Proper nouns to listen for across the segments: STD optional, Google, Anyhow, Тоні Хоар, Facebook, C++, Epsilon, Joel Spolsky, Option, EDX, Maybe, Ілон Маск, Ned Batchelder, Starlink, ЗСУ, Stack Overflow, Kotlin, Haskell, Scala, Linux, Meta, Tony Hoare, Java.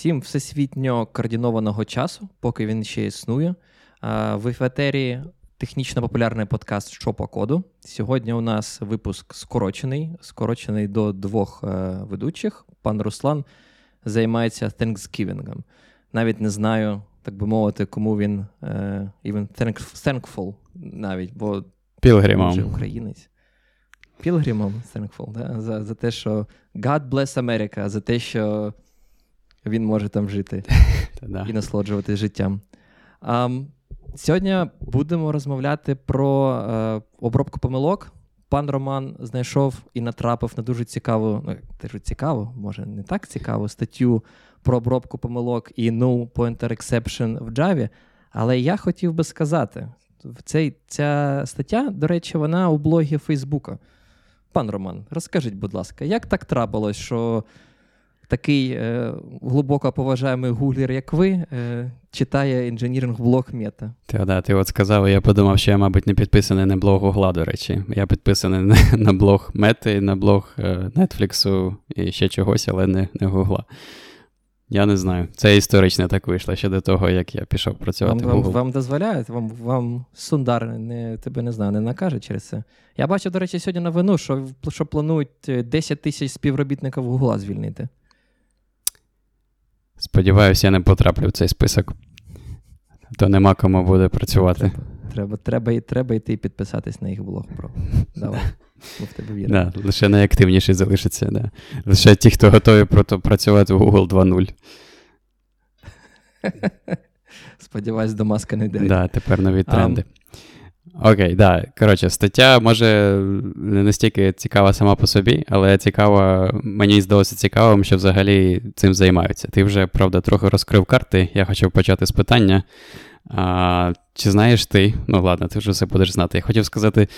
всім всесвітньо координованого часу, поки він ще існує. В ефетері технічно популярний подкаст «Що по коду». Сьогодні у нас випуск скорочений до двох ведучих. Пан Руслан займається Thanksgiving. Навіть не знаю, так би мовити, кому він even thankful навіть, бо Пілгримом. Він же українець. Пілгримом thankful, да? за те, що God bless America, за те, що він може там жити і насолоджуватись життям. Сьогодні будемо розмовляти про обробку помилок. Пан Роман знайшов і натрапив на дуже цікаву, може не так цікаву, статтю про обробку помилок і NullPointerException в Java. Але я хотів би сказати, ця стаття, до речі, вона у блогі Фейсбука. Пан Роман, розкажіть, будь ласка, як так трапилось, що такий глибоко поважаємий гуглер, як ви, читає інженіринг-блог Мета. Ти от сказав, я подумав, що я, мабуть, не підписаний на блог Гугла, до речі. Я підписаний на блог Мети, на блог Нетфліксу і ще чогось, але не Гугла. Я не знаю. Це історично так вийшло, ще до того, як я пішов працювати в Google. Вам дозволяють? Вам Сундар тебе, не знаю, не накаже через це? Я бачив, до речі, сьогодні новину, що планують 10 тисяч співробітників Гугла звільнити. Сподіваюся, я не потраплю в цей список. То нема кому буде працювати. Треба йти і підписатись на їх блог, бро. Давай. Ми в тебе віримо. Да, лише найактивніші залишаться. Да. Лише ті, хто готові працювати в Google 2.0. Сподіваюсь, до Маска не йде. Так, да, тепер нові тренди. Окей, да. Коротше, стаття, може, не настільки цікава сама по собі, але цікава, мені здалося цікавим, що взагалі цим займаються. Ти вже, правда, трохи розкрив карти, я хочу почати з питання. Чи знаєш ти, ти вже все будеш знати. Я хотів сказати,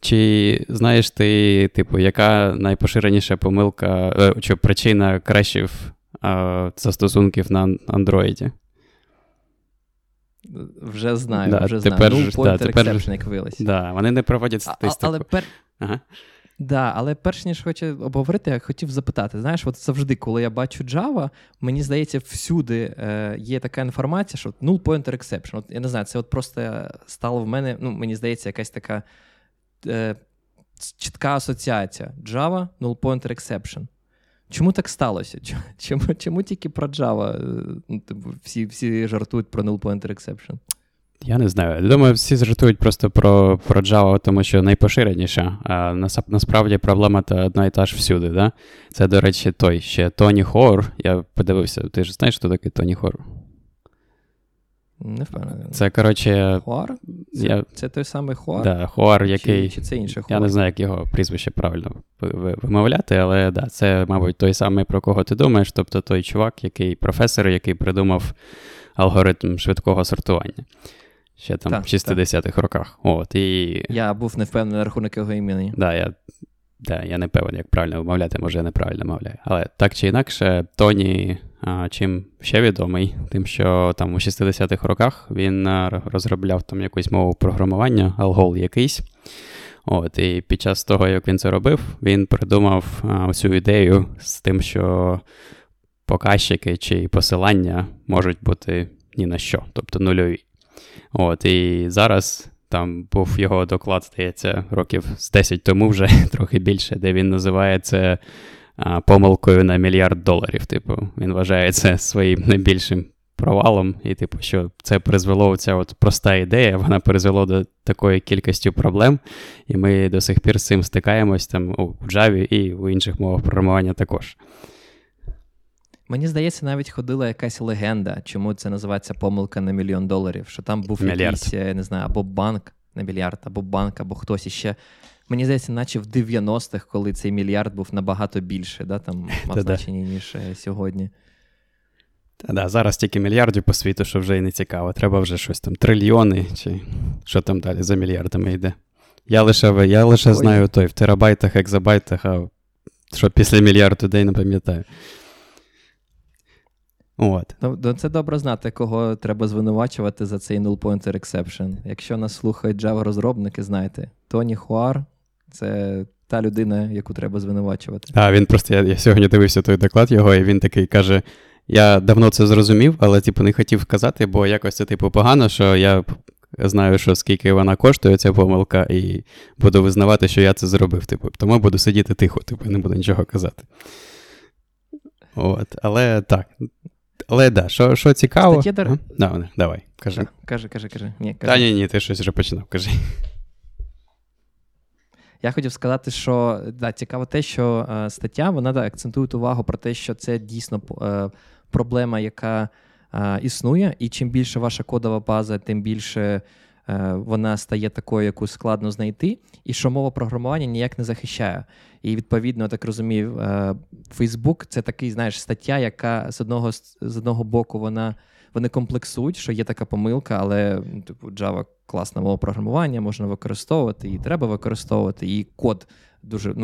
чи знаєш ти, яка найпоширеніша помилка, чи причина крашів застосунків на Android? Вже знаю, Тепер, Exception, як вилось. Да, вони не проводять статистику. Але перш ніж хочу обговорити, я хотів запитати. Знаєш, от завжди, коли я бачу Java, мені здається, всюди є така інформація, що NullPointerException. От, я не знаю, це от просто стало в мене, мені здається, якась така чітка асоціація. Java, NullPointerException. Чому так сталося? Чому тільки про Java всі жартують про NullPointerException? Я не знаю. Думаю, всі жартують просто про Java, тому що найпоширеніша. А насправді проблема та одна і та ж всюди. Да? Це, до речі, той ще Тоні Хоар. Я подивився. Ти ж знаєш, хто такий Тоні Хоар? Не впевнений. Це, коротше... Хоар? Це той самий Хоар? Да, Хоар, який... Чи це інший Хоар? Я не знаю, як його прізвище правильно вимовляти, але да, це, мабуть, той самий, про кого ти думаєш, тобто той чувак, професор, який придумав алгоритм швидкого сортування. Ще там в 60-х роках. Я був не впевнений на рахунок його імені. Я не певен, як правильно вимовляти, може я неправильно вимовляю. Але так чи інакше, Тоні чим ще відомий, тим, що там у 60-х роках він розробляв там якусь мову програмування, ALGOL якийсь. І під час того, як він це робив, він придумав цю ідею з тим, що показчики чи посилання можуть бути ні на що, тобто нульові. І зараз... Там був його доклад, здається, років з 10 тому вже, трохи більше, де він називає це помилкою на $1 мільярд. Він вважає це своїм найбільшим провалом. І, що це призвело, ця от проста ідея, вона призвела до такої кількості проблем. І ми до сих пір з цим стикаємось там у Java і в інших мовах програмування також. Мені здається, навіть ходила якась легенда, чому це називається помилка на $1 мільйон, що там був якийсь, я не знаю, або банк на мільярд, або банк, або хтось іще. Мені здається, наче в 90-х, коли цей мільярд був набагато більше, да, там мав значення, ніж сьогодні. Так, зараз тільки мільярдів по світу, що вже і не цікаво. Треба вже щось там, трильйони, чи що там далі за мільярдами йде. Я лише знаю той в терабайтах, екзабайтах, а що після мільярду день не пам'ятаю. Це добре знати, кого треба звинувачувати за цей NullPointerException. Якщо нас слухають Java-розробники, знаєте, Тоні Хоар – це та людина, яку треба звинувачувати. Він просто, я сьогодні дивився той доклад його, і він такий каже, Я давно це зрозумів, але, типу, не хотів казати, бо якось це, типу, погано, що я знаю, що скільки вона коштує, ця помилка, і буду визнавати, що я це зробив, типу. Тому буду сидіти тихо, типу, не буду нічого казати. От, але так. Але, да, що цікаво... Стаття... Давай, кажи. Кажи. Ні, ти щось вже починав, кажи. Я хотів сказати, що да, цікаво те, що стаття, вона акцентує увагу про те, що це дійсно проблема, яка існує, і чим більше ваша кодова база, тим більше вона стає такою, яку складно знайти, і що мова програмування ніяк не захищає. І, відповідно, я так розумію, Facebook – це такий, знаєш, стаття, яка з одного боку вони комплексують, що є така помилка, але типу, Java – класна мова програмування, можна використовувати, і треба використовувати, і код дуже,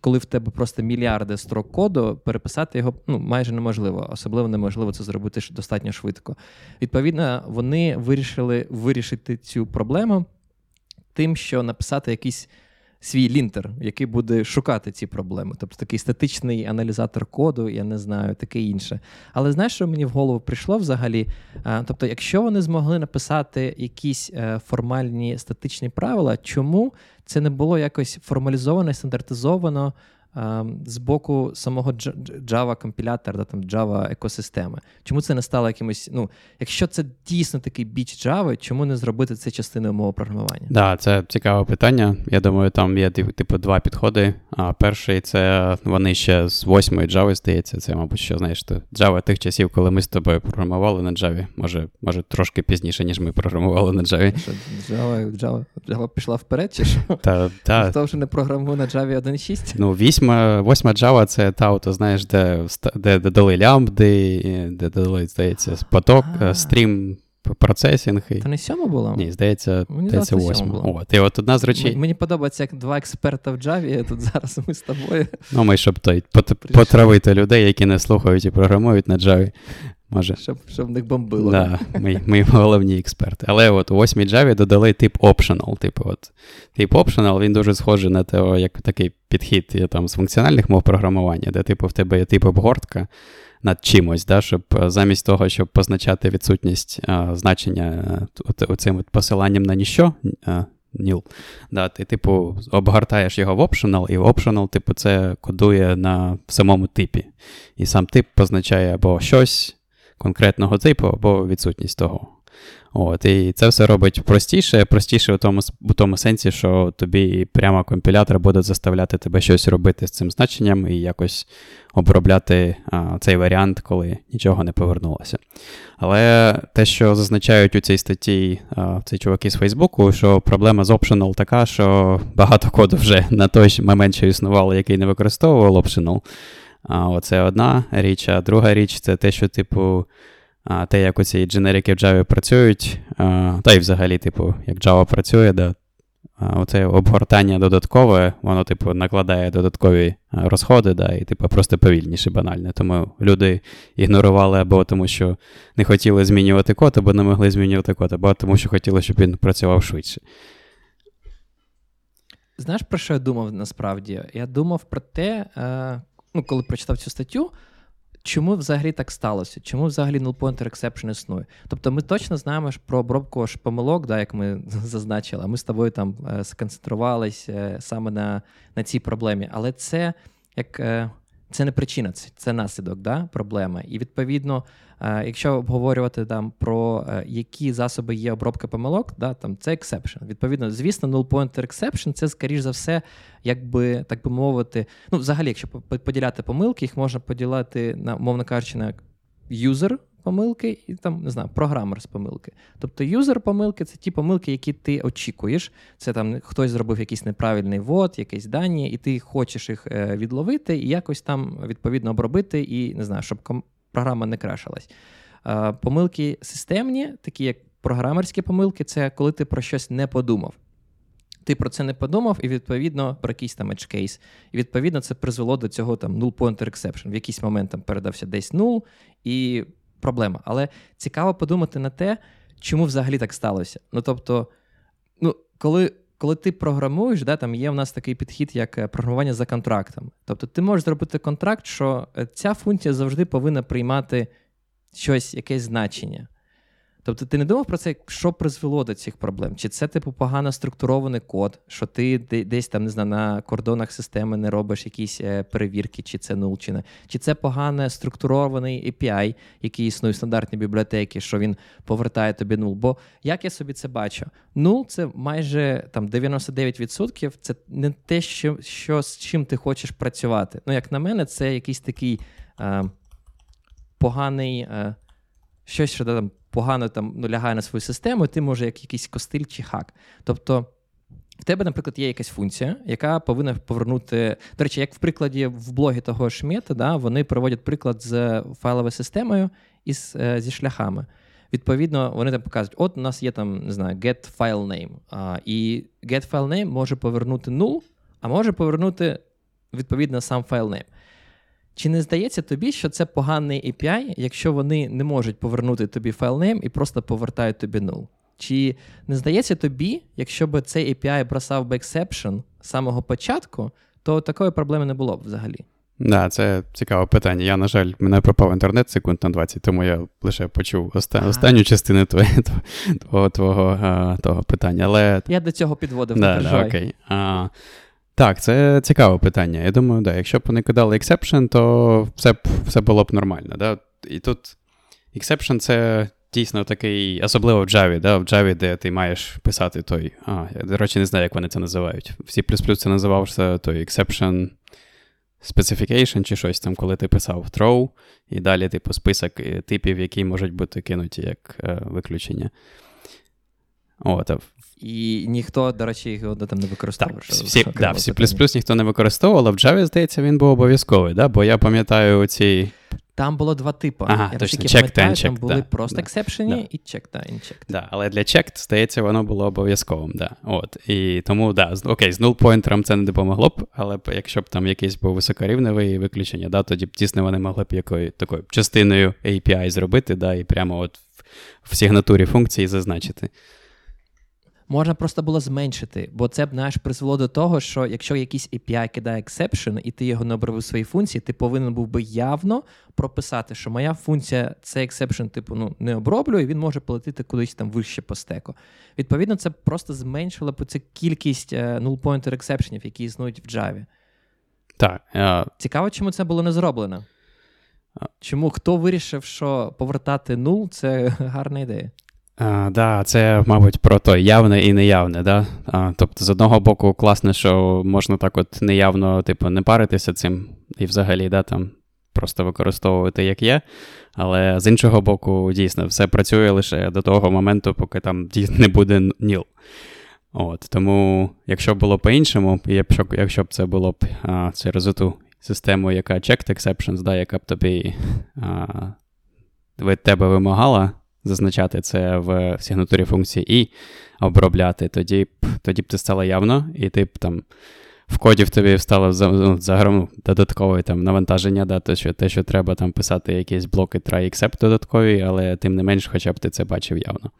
коли в тебе просто мільярди строк коду, переписати його майже неможливо, особливо неможливо це зробити достатньо швидко. Відповідно, вони вирішили вирішити цю проблему тим, що написати якийсь свій лінтер, який буде шукати ці проблеми. Тобто такий статичний аналізатор коду, я не знаю, таке інше. Але знаєш, що мені в голову прийшло взагалі? Тобто, якщо вони змогли написати якісь формальні статичні правила, чому це не було якось формалізовано і стандартизовано з боку самого Java-компілятора, там Java-екосистеми? Чому це не стало якимось, якщо це дійсно такий біч Java, чому не зробити це частиною мови програмування? Да, це цікаве питання. Я думаю, там є типу два підходи. Перший, це вони ще з 8-ї Java, здається. Це, мабуть, що, знаєш, Java тих часів, коли ми з тобою програмували на Java. Може трошки пізніше, ніж ми програмували на Java. Що, Java пішла вперед, чи що? Та. Хто вже не програмує на Java 1.6? 8 Java — це та, знаєш, де додали лямбди, де додали, здається, поток, стрім, процесінг. Та не 7 було? Ні, здається 8. І от одна з речей. Мені подобається, як два експерта в Java, тут зараз ми з тобою. Ми, щоб потравити людей, які не слухають і програмують на Java. Може. Щоб в них бомбило. Да, ми головні експерти. Але от у 8-й Java додали тип optional. Тип optional, він дуже схожий на те, як такий підхід з функціональних мов програмування, де в тебе є тип обгортка над чимось, щоб замість того, щоб позначати відсутність значення цим посиланням на ніщо, nil, ти обгортаєш його в optional, і optional це кодує на самому типі. І сам тип позначає або щось конкретного типу, або відсутність того. І це все робить простіше у тому сенсі, що тобі прямо компілятор буде заставляти тебе щось робити з цим значенням і якось обробляти цей варіант, коли нічого не повернулося. Але те, що зазначають у цій статті цей чувак із Фейсбуку, що проблема з optional така, що багато коду вже на той момент, що існувало, який не використовував optional. Оце одна річ, а друга річ – це те, що те, як оці дженерики в Java працюють, та й взагалі, як Java працює, оце обгортання додаткове, воно, накладає додаткові розходи, і, просто повільніше, банально. Тому люди ігнорували або тому, що не хотіли змінювати код, або не могли змінювати код, або тому, що хотіли, щоб він працював швидше. Знаєш, про що я думав, насправді? Я думав про те, коли прочитав цю статтю, чому взагалі так сталося? Чому взагалі NullPointerException існує? Тобто ми точно знаємо про обробку помилок, як ми зазначили, а ми з тобою там сконцентрувалися саме на цій проблемі. Але це це не причина, це наслідок проблеми. І відповідно, якщо обговорювати про які засоби є обробка помилок, це exception. Відповідно, звісно, NullPointerException – це, скоріш за все, якби, так би мовити, взагалі, якщо поділяти помилки, їх можна поділяти, мовно кажучи, на user помилки і програмер з помилки. Тобто юзер помилки – це ті помилки, які ти очікуєш. Це хтось зробив якийсь неправильний ввод, якісь дані, і ти хочеш їх відловити і якось відповідно обробити, і щоб програма не крашилась. Помилки системні, такі як програмерські помилки, це коли ти про щось не подумав. Ти про це не подумав, і відповідно про якийсь edge case. І відповідно це призвело до цього NullPointerException. В якийсь момент передався десь null, і проблема. Але цікаво подумати на те, чому взагалі так сталося. Коли коли ти програмуєш, да, там є в нас такий підхід, як програмування за контрактом. Тобто ти можеш зробити контракт, що ця функція завжди повинна приймати щось, якесь значення. Тобто ти не думав про це, що призвело до цих проблем? Чи це, типу, погано структурований код, що ти десь там, не знаю, на кордонах системи не робиш якісь перевірки, чи це null, чи не? Чи це погано структурований API, який існує в стандартній бібліотеці, що він повертає тобі null? Бо як я собі це бачу? Null – це майже там 99%, це не те, що з чим ти хочеш працювати. Ну, як на мене, це якийсь такий поганий, щось, що там погано там, ну, лягає на свою систему, ти може як якийсь костиль чи хак. Тобто в тебе, наприклад, є якась функція, яка повинна повернути... До речі, як в прикладі в блогі того ж Мета, да, вони проводять приклад з файловою системою і зі шляхами. Відповідно, вони там показують, от у нас є там, не знаю, get file name. І get file name може повернути null, а може повернути, відповідно, сам file name. Чи не здається тобі, що це поганий API, якщо вони не можуть повернути тобі файлнейм і просто повертають тобі null? Чи не здається тобі, якщо б цей API бросав би exception з самого початку, то такої проблеми не було б взагалі? Так, да, це цікаве питання. Я, на жаль, мене пропав інтернет секунд на 20, тому я лише почув останню частину твого питання. Але... Я до цього підводив, не переживай. Окей. Так, це цікаве питання. Я думаю, да, якщо б вони кидали exception, то все було б нормально. Да? І тут exception – це дійсно такий, особливо в Java, да? В Java, де ти маєш писати той... я, до речі, не знаю, як вони це називають. В C++ це називався той exception specification чи щось там, коли ти писав throw, і далі типу список типів, які можуть бути кинуті як виключення. І ніхто, до речі, його там не використовував. Так, в C++ ніхто не використовував, а в Java, здається, він був обов'язковий, да? Бо я пам'ятаю оці... Там було два типи. Ага, я точно, checked, там були просто ексепшені і checked, да, unchecked. Да, але для checked, здається, воно було обов'язковим, да. І тому, да, окей, з null-pointerом це не допомогло б, але якщо б там якийсь був високорівневий виключення, да, тоді б дійсно вони могли б якою такою частиною API зробити, да, і прямо от в сигнатурі функції зазначити. Можна просто було зменшити, бо це б, знаєш, призвело до того, що якщо якийсь API кидає exception, і ти його не обрав у своїй функції, ти повинен був би явно прописати, що моя функція цей exception, типу, ну, не оброблює, і він може полетіти кудись там вище по стеку. Відповідно, це просто зменшило б цю кількість null-pointer exceptionів, які існують в Java. Так. Цікаво, чому це було не зроблено? Чому хто вирішив, що повертати null – це гарна ідея? Да, це, мабуть, про то явне і неявне, да? Тобто, з одного боку, класно, що можна так от неявно, типу, не паритися цим і взагалі, да, там, просто використовувати, як є, але з іншого боку, дійсно, все працює лише до того моменту, поки там не буде ніл. Тому, якщо б було по-іншому, якщо б це було б через оту систему, яка checked exceptions, да, яка б тобі від тебе вимагала, зазначати це в сигнатурі функції і обробляти, тоді б це стало явно, і ти б там в коді в тобі стало додаткове там навантаження, да, те, що треба там писати якісь блоки try except додаткові, але тим не менш, хоча б ти це бачив явно.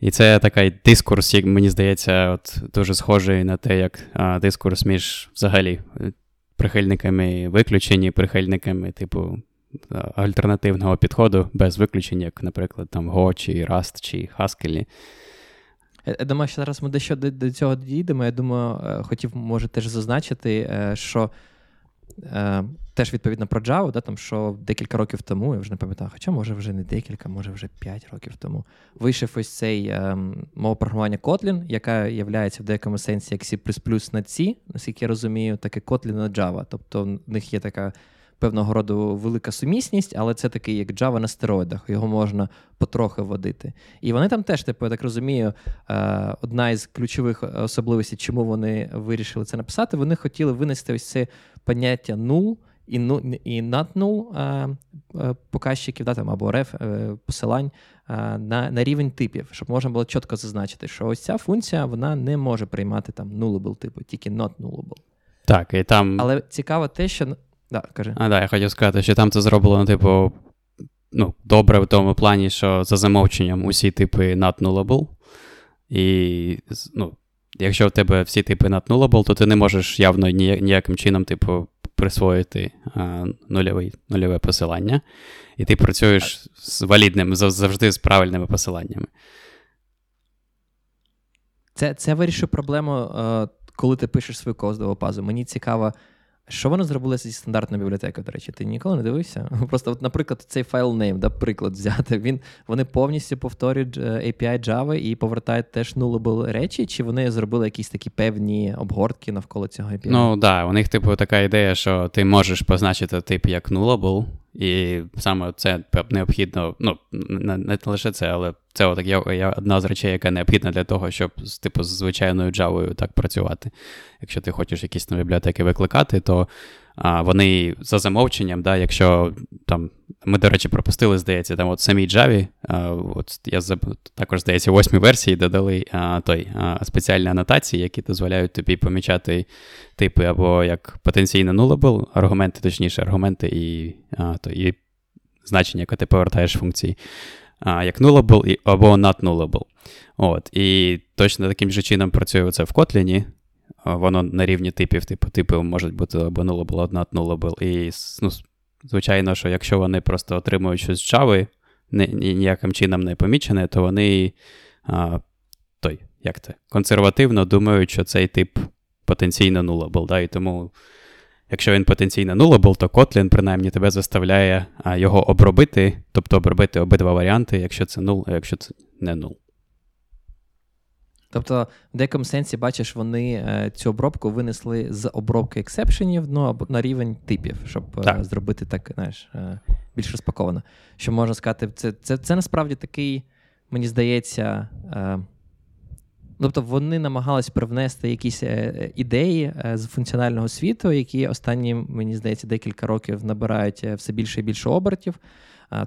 І це такий дискурс, як мені здається, от дуже схожий на те, як дискурс між взагалі прихильниками виключені, прихильниками типу альтернативного підходу без виключень, як, наприклад, там Go, чи Rust, чи Haskell. Я думаю, що зараз ми дещо до цього дійдемо. Я думаю, хотів, може, теж зазначити, що теж відповідно про Java, да, там, що декілька років тому, я вже не пам'ятаю, хоча може вже не декілька, може вже 5 років тому, вийшов ось цей мова програмування Kotlin, яка являється в деякому сенсі як C++ на C, наскільки я розумію, так і Kotlin на Java. Тобто в них є така певного роду велика сумісність, але це такий, як Java на стероїдах, його можна потрохи водити. І вони там теж, типу, я так розумію, одна із ключових особливостей, чому вони вирішили це написати, вони хотіли винести ось це поняття null і not null показчиків, да, там, або ref посилань на рівень типів, щоб можна було чітко зазначити, що ось ця функція, вона не може приймати там nullable типу, тільки not nullable. Так, і там... Але цікаво те, що... Да, кажи. Я хотів сказати, що там це зроблено, типу, ну, добре в тому плані, що за замовченням усі типи not nullable. І, ну, Якщо в тебе всі типи not nullable, то ти не можеш явно ніяким чином, типу, присвоїти нульове посилання. І ти працюєш з валідним, завжди з правильними посиланнями. Це вирішує проблему, коли ти пишеш свою коздову базу. Мені цікаво, що воно зробило зі стандартною бібліотекою, до речі? Ти ніколи не дивився? Просто, от, наприклад, цей файлнейм, да, приклад взяти, вони повністю повторюють API Java і повертають теж nullable речі? Чи вони зробили якісь такі певні обгортки навколо цього API? Ну, так, да, у них, типу, така ідея, що ти можеш позначити тип як nullable, і саме це необхідно, ну, не лише це, але це от, я одна з речей, яка необхідна для того, щоб, типу, з звичайною Java так працювати. Якщо ти хочеш якісь там бібліотеки викликати, то вони за замовченням, да, якщо там, ми, до речі, пропустили, здається, там от самій Java, от я також, здається, в 8-й версії додали спеціальні анотації, які дозволяють тобі помічати типи або як потенційно nullable, аргументи і значення, яке ти повертаєш функції, як nullable або not nullable. От, і точно таким же чином працює це в Kotlin. Воно на рівні типів, типи можуть бути або nullable, або not nullable. І, ну, звичайно, що якщо вони просто отримують щось з Java, ніяким чином не помічене, то вони консервативно думають, що цей тип потенційно nullable. Да? І тому, якщо він потенційно nullable, то Kotlin, принаймні, тебе заставляє його обробити, тобто обробити обидва варіанти, якщо це null, а якщо це не null. Тобто, в деякому сенсі, бачиш, вони цю обробку винесли з обробки ексепшенів, ну, або на рівень типів, щоб зробити так, знаєш, більш розпаковано. Що можна сказати, це насправді такий, мені здається, тобто вони намагались привнести якісь ідеї з функціонального світу, які останні, мені здається, декілька років набирають все більше і більше обертів.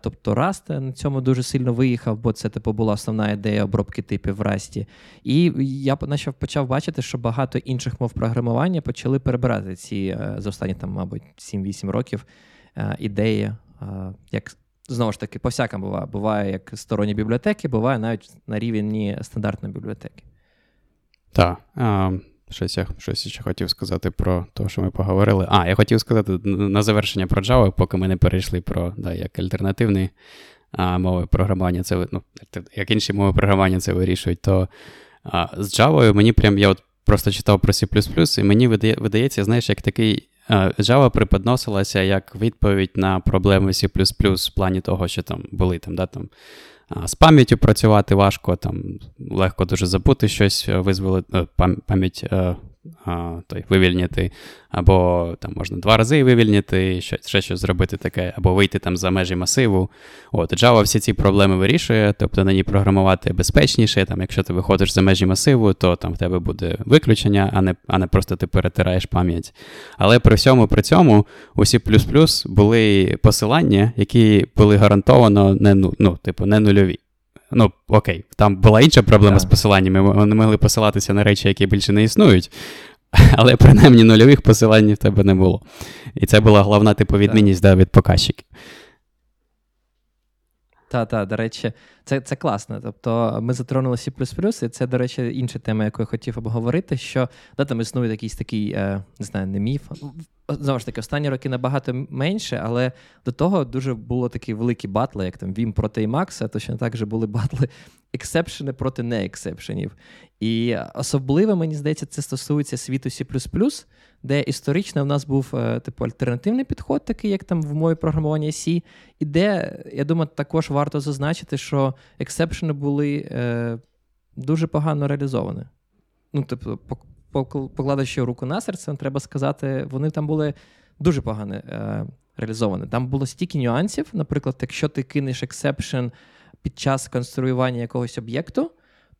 Тобто Rust на цьому дуже сильно виїхав, бо це типу була основна ідея обробки типів в Rust. І я почав бачити, що багато інших мов програмування почали перебирати ці за останні, там, мабуть, 7-8 років ідеї, як, знову ж таки, по-всякому буває. Буває як сторонні бібліотеки, буває навіть на рівні стандартної бібліотеки. Так. Щось я ще хотів сказати про те, що ми поговорили. Я хотів сказати на завершення про Java, поки ми не перейшли про, як альтернативні мови програмування, це, ну, як інші мови програмування це вирішують, то з Java мені прям, я от просто читав про C++, і мені видається, знаєш, як такий Java преподносилася як відповідь на проблеми C++ в плані того, що там були там з пам'яттю працювати важко, там легко дуже забути щось, вивільнити, або там можна 2 рази вивільнити, ще щось зробити таке, або вийти там за межі масиву. От, Java всі ці проблеми вирішує, тобто на ній програмувати безпечніше, там, якщо ти виходиш за межі масиву, то там в тебе буде виключення, а не просто ти перетираєш пам'ять. Але при всьому при цьому у C++ були посилання, які були гарантовано не нульові. Ну, окей, там була інша проблема з посиланнями, вони могли посилатися на речі, які більше не існують, але принаймні нульових посилань в тебе не було. І це була головна відмінність від показчиків. Так, до речі, це класно. Тобто ми затронули C++, і це, до речі, інша тема, яку я хотів обговорити, що там існує якийсь такий, не знаю, не міф. Знову ж таки, останні роки набагато менше, але до того дуже було такі великі батли, як там Vim проти Emacs, точно так же були батли ексепшени проти неексепшенів. І особливо, мені здається, це стосується світу C++, де історично в нас був альтернативний підход, такий, як там в мові програмування C, і де, я думаю, також варто зазначити, що ексепшени були дуже погано реалізовані. Ну, тобто, покладаючи руку на серце, треба сказати, вони там були дуже погано реалізовані. Там було стільки нюансів, наприклад, якщо ти кинеш ексепшен під час конструювання якогось об'єкту,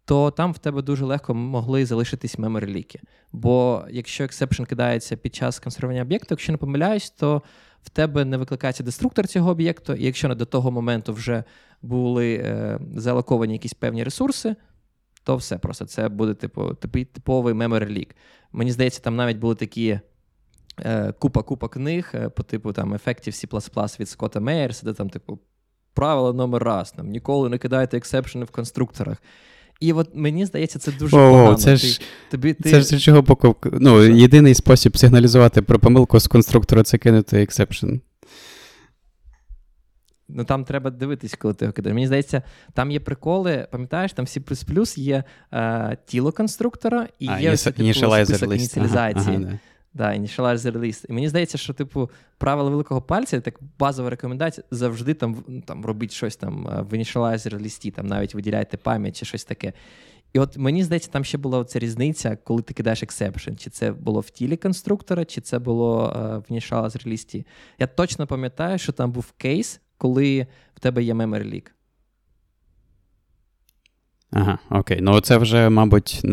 то там в тебе дуже легко могли залишитись меморі-ліки. Бо якщо ексепшн кидається під час конструювання об'єкту, якщо не помиляюсь, то в тебе не викликається деструктор цього об'єкту, і якщо не до того моменту вже були залоковані якісь певні ресурси, то все, просто це буде типовий меморі-лік. Мені здається, там навіть були такі купа книг по типу там Effective C++ від Скотта Мейерса, де там правило номер раз, ніколи не кидайте ексепшни в конструкторах. І от мені здається, це дуже погано. Це ж з чого боку. Ну, єдиний спосіб сигналізувати про помилку з конструктора — це кинути exception. Ну, там треба дивитись, коли ти його кидаєш. Мені здається, там є приколи, пам'ятаєш, там в C++ є тіло конструктора і є список ініціалізації. Да, initializer list. І мені здається, що, типу, правило великого пальця, так базова рекомендація, завжди там робіть щось там в initializer листі, там навіть виділяйте пам'ять чи щось таке. І от мені здається, там ще була ця різниця, коли ти кидаєш exception. Чи це було в тілі конструктора, чи це було в initializer листі. Я точно пам'ятаю, що там був кейс, коли в тебе є memory leak. Ага, окей. Ну, це вже, мабуть,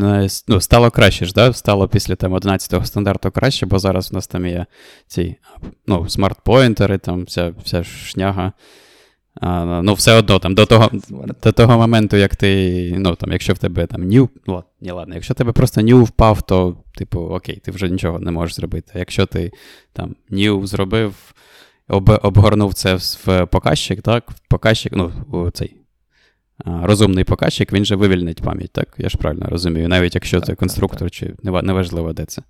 стало краще ж, да? Стало після там 11-го стандарту краще, бо зараз у нас там є ці, ну, смарт-поінтери, там вся шняга. Ну, все одно, там, до того моменту, як ти, ну, там, якщо в тебе там якщо в тебе просто new впав, то, типу, окей, ти вже нічого не можеш зробити. А якщо ти там new зробив, обгорнув це в показчик, так? Показчик, ну, цей розумний показчик, він же вивільнить пам'ять, так? Я ж правильно розумію, навіть якщо це конструктор, чи неважливо, де це.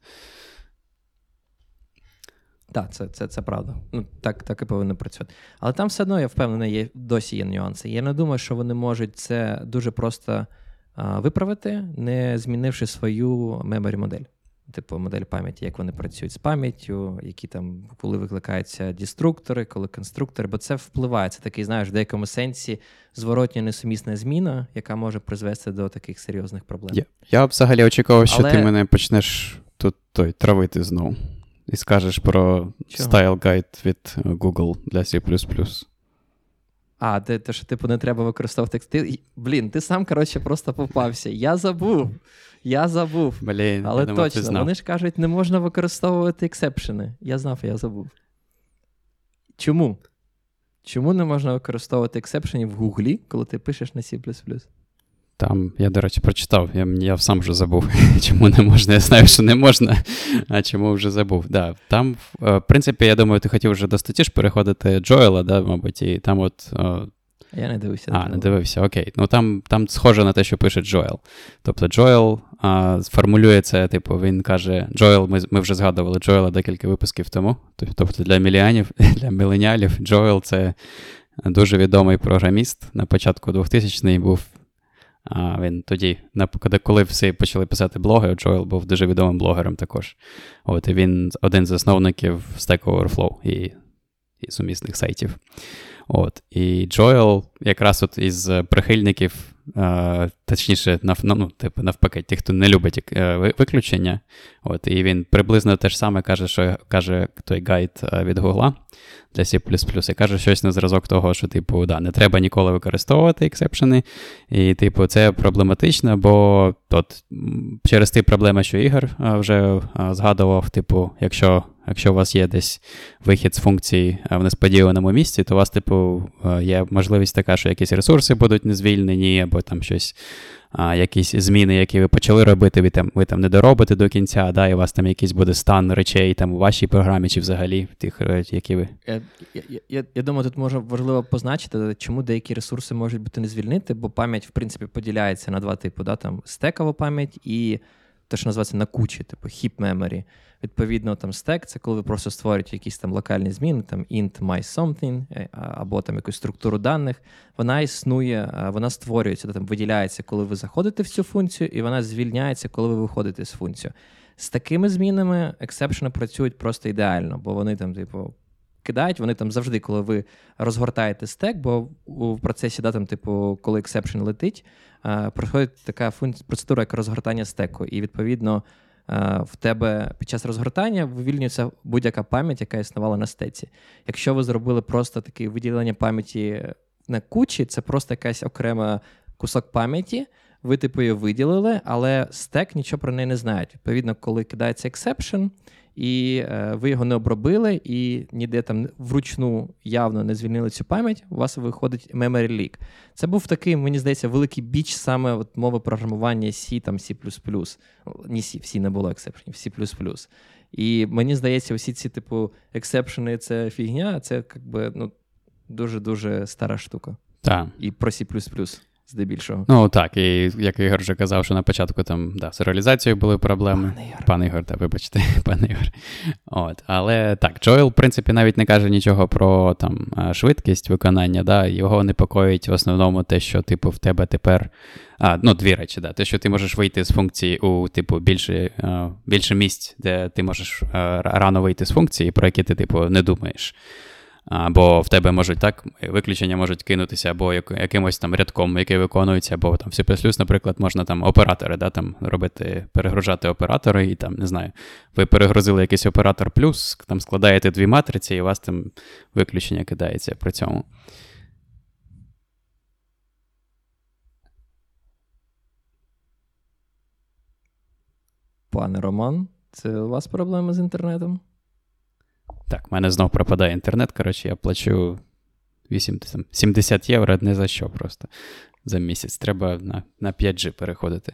Так, це правда. Ну, так і повинно працювати. Але там все одно, я впевнений, досі є нюанси. Я не думаю, що вони можуть це дуже просто виправити, не змінивши свою memory-модель. Типу модель пам'яті, як вони працюють з пам'яттю, які там, коли викликаються деструктори, коли конструктори, бо це впливає. Це такий, знаєш, в деякому сенсі зворотня несумісна зміна, яка може призвести до таких серйозних проблем. Я взагалі очікував, що ти мене почнеш тут травити знову і скажеш про Style Guide від Google для C++. А, те, що, типу, не треба використовувати. Ти сам, коротше, просто попався. Я забув. Блін, але точно, вони ж кажуть, не можна використовувати ексепшени. Я забув. Чому? Чому не можна використовувати ексепшені в Гуглі, коли ти пишеш на C++? Там, я, до речі, прочитав, я сам вже забув, чому не можна, я знаю, що не можна, а чому вже забув. Да, там, в принципі, я думаю, ти хотів вже до статті ж переходити Джоела, да, мабуть, і там от... Я не дивився. Не дивився, окей. Ну, там схоже на те, що пише Джоел. Тобто Джоел формулює це, типу, він каже, Джоел, ми вже згадували Джоела декілька випусків тому, тобто для міленіалів Джоел – це дуже відомий програміст, на початку 2000-х був. Він тоді, коли всі почали писати блоги, Джоел був дуже відомим блогером також. От, і він один з засновників Stack Overflow і сумісних сайтів. От, і Джоел якраз от із прихильників, точніше, навпаки, тих, хто не любить виключення. От, і він приблизно те ж саме каже, що каже той гайд від Google для C++, і каже щось на зразок того, що, типу, да, не треба ніколи використовувати ексепшени, і, типу, це проблематично, бо от, через ті проблеми, що Ігор вже згадував, типу, якщо у вас є десь вихід з функції в несподіваному місці, то у вас, типу, є можливість така, що якісь ресурси будуть незвільнені, або там щось, якісь зміни, які ви почали робити, ви там не доробите до кінця, да, і у вас там якийсь буде стан речей там у вашій програмі, чи взагалі тих, які ви... Я думаю, тут може важливо позначити, чому деякі ресурси можуть бути не звільнити, бо пам'ять, в принципі, поділяється на два типи, да, там стекова пам'ять і те, що називається на кучі, типу heap memory. Відповідно, там стек – це коли ви просто створюєте якісь там локальні зміни, там int my something, або там якусь структуру даних. Вона існує, вона створюється, там виділяється, коли ви заходите в цю функцію, і вона звільняється, коли ви виходите з функції. З такими змінами ексепшени працюють просто ідеально, бо вони там, типу, кидають, вони там завжди, коли ви розгортаєте стек, бо в процесі, да, там, типу, коли ексепшен летить, проходить така процедура, як розгортання стеку. І, відповідно, в тебе під час розгортання вивільнюється будь-яка пам'ять, яка існувала на стеці. Якщо ви зробили просто таке виділення пам'яті на кучі, це просто якась окрема кусок пам'яті, ви, типу, її виділили, але стек нічого про неї не знають. Відповідно, коли кидається ексепшен, і ви його не обробили, і ніде там вручну явно не звільнили цю пам'ять, у вас виходить memory leak. Це був такий, мені здається, великий біч саме от мови програмування C, там C++. Ні, C не було ексепшенів, C++. І мені здається, усі ці типу ексепшени – це фігня, це дуже-дуже стара штука. Так. І про C++. здебільшого. Ну так, і як Ігор вже казав, що на початку там з реалізацією були проблеми. Пане Ігор, вибачте. От, але так, Джоел, в принципі, навіть не каже нічого про там швидкість виконання, його непокоїть в основному те, що типу в тебе тепер дві речі, те, що ти можеш вийти з функції у типу більше місць, де ти можеш рано вийти з функції, про які ти типу не думаєш. Або в тебе можуть виключення можуть кинутися, або якимось там рядком, який виконується, або там в C++, наприклад, можна там оператори, там робити, перегружати оператори, і там, не знаю, ви перегрузили якийсь оператор плюс, там складаєте дві матриці, і у вас там виключення кидається при цьому. Пане Роман, це у вас проблеми з інтернетом? Так, в мене знов пропадає інтернет, я плачу 70 євро, не за що просто за місяць. Треба на 5G переходити.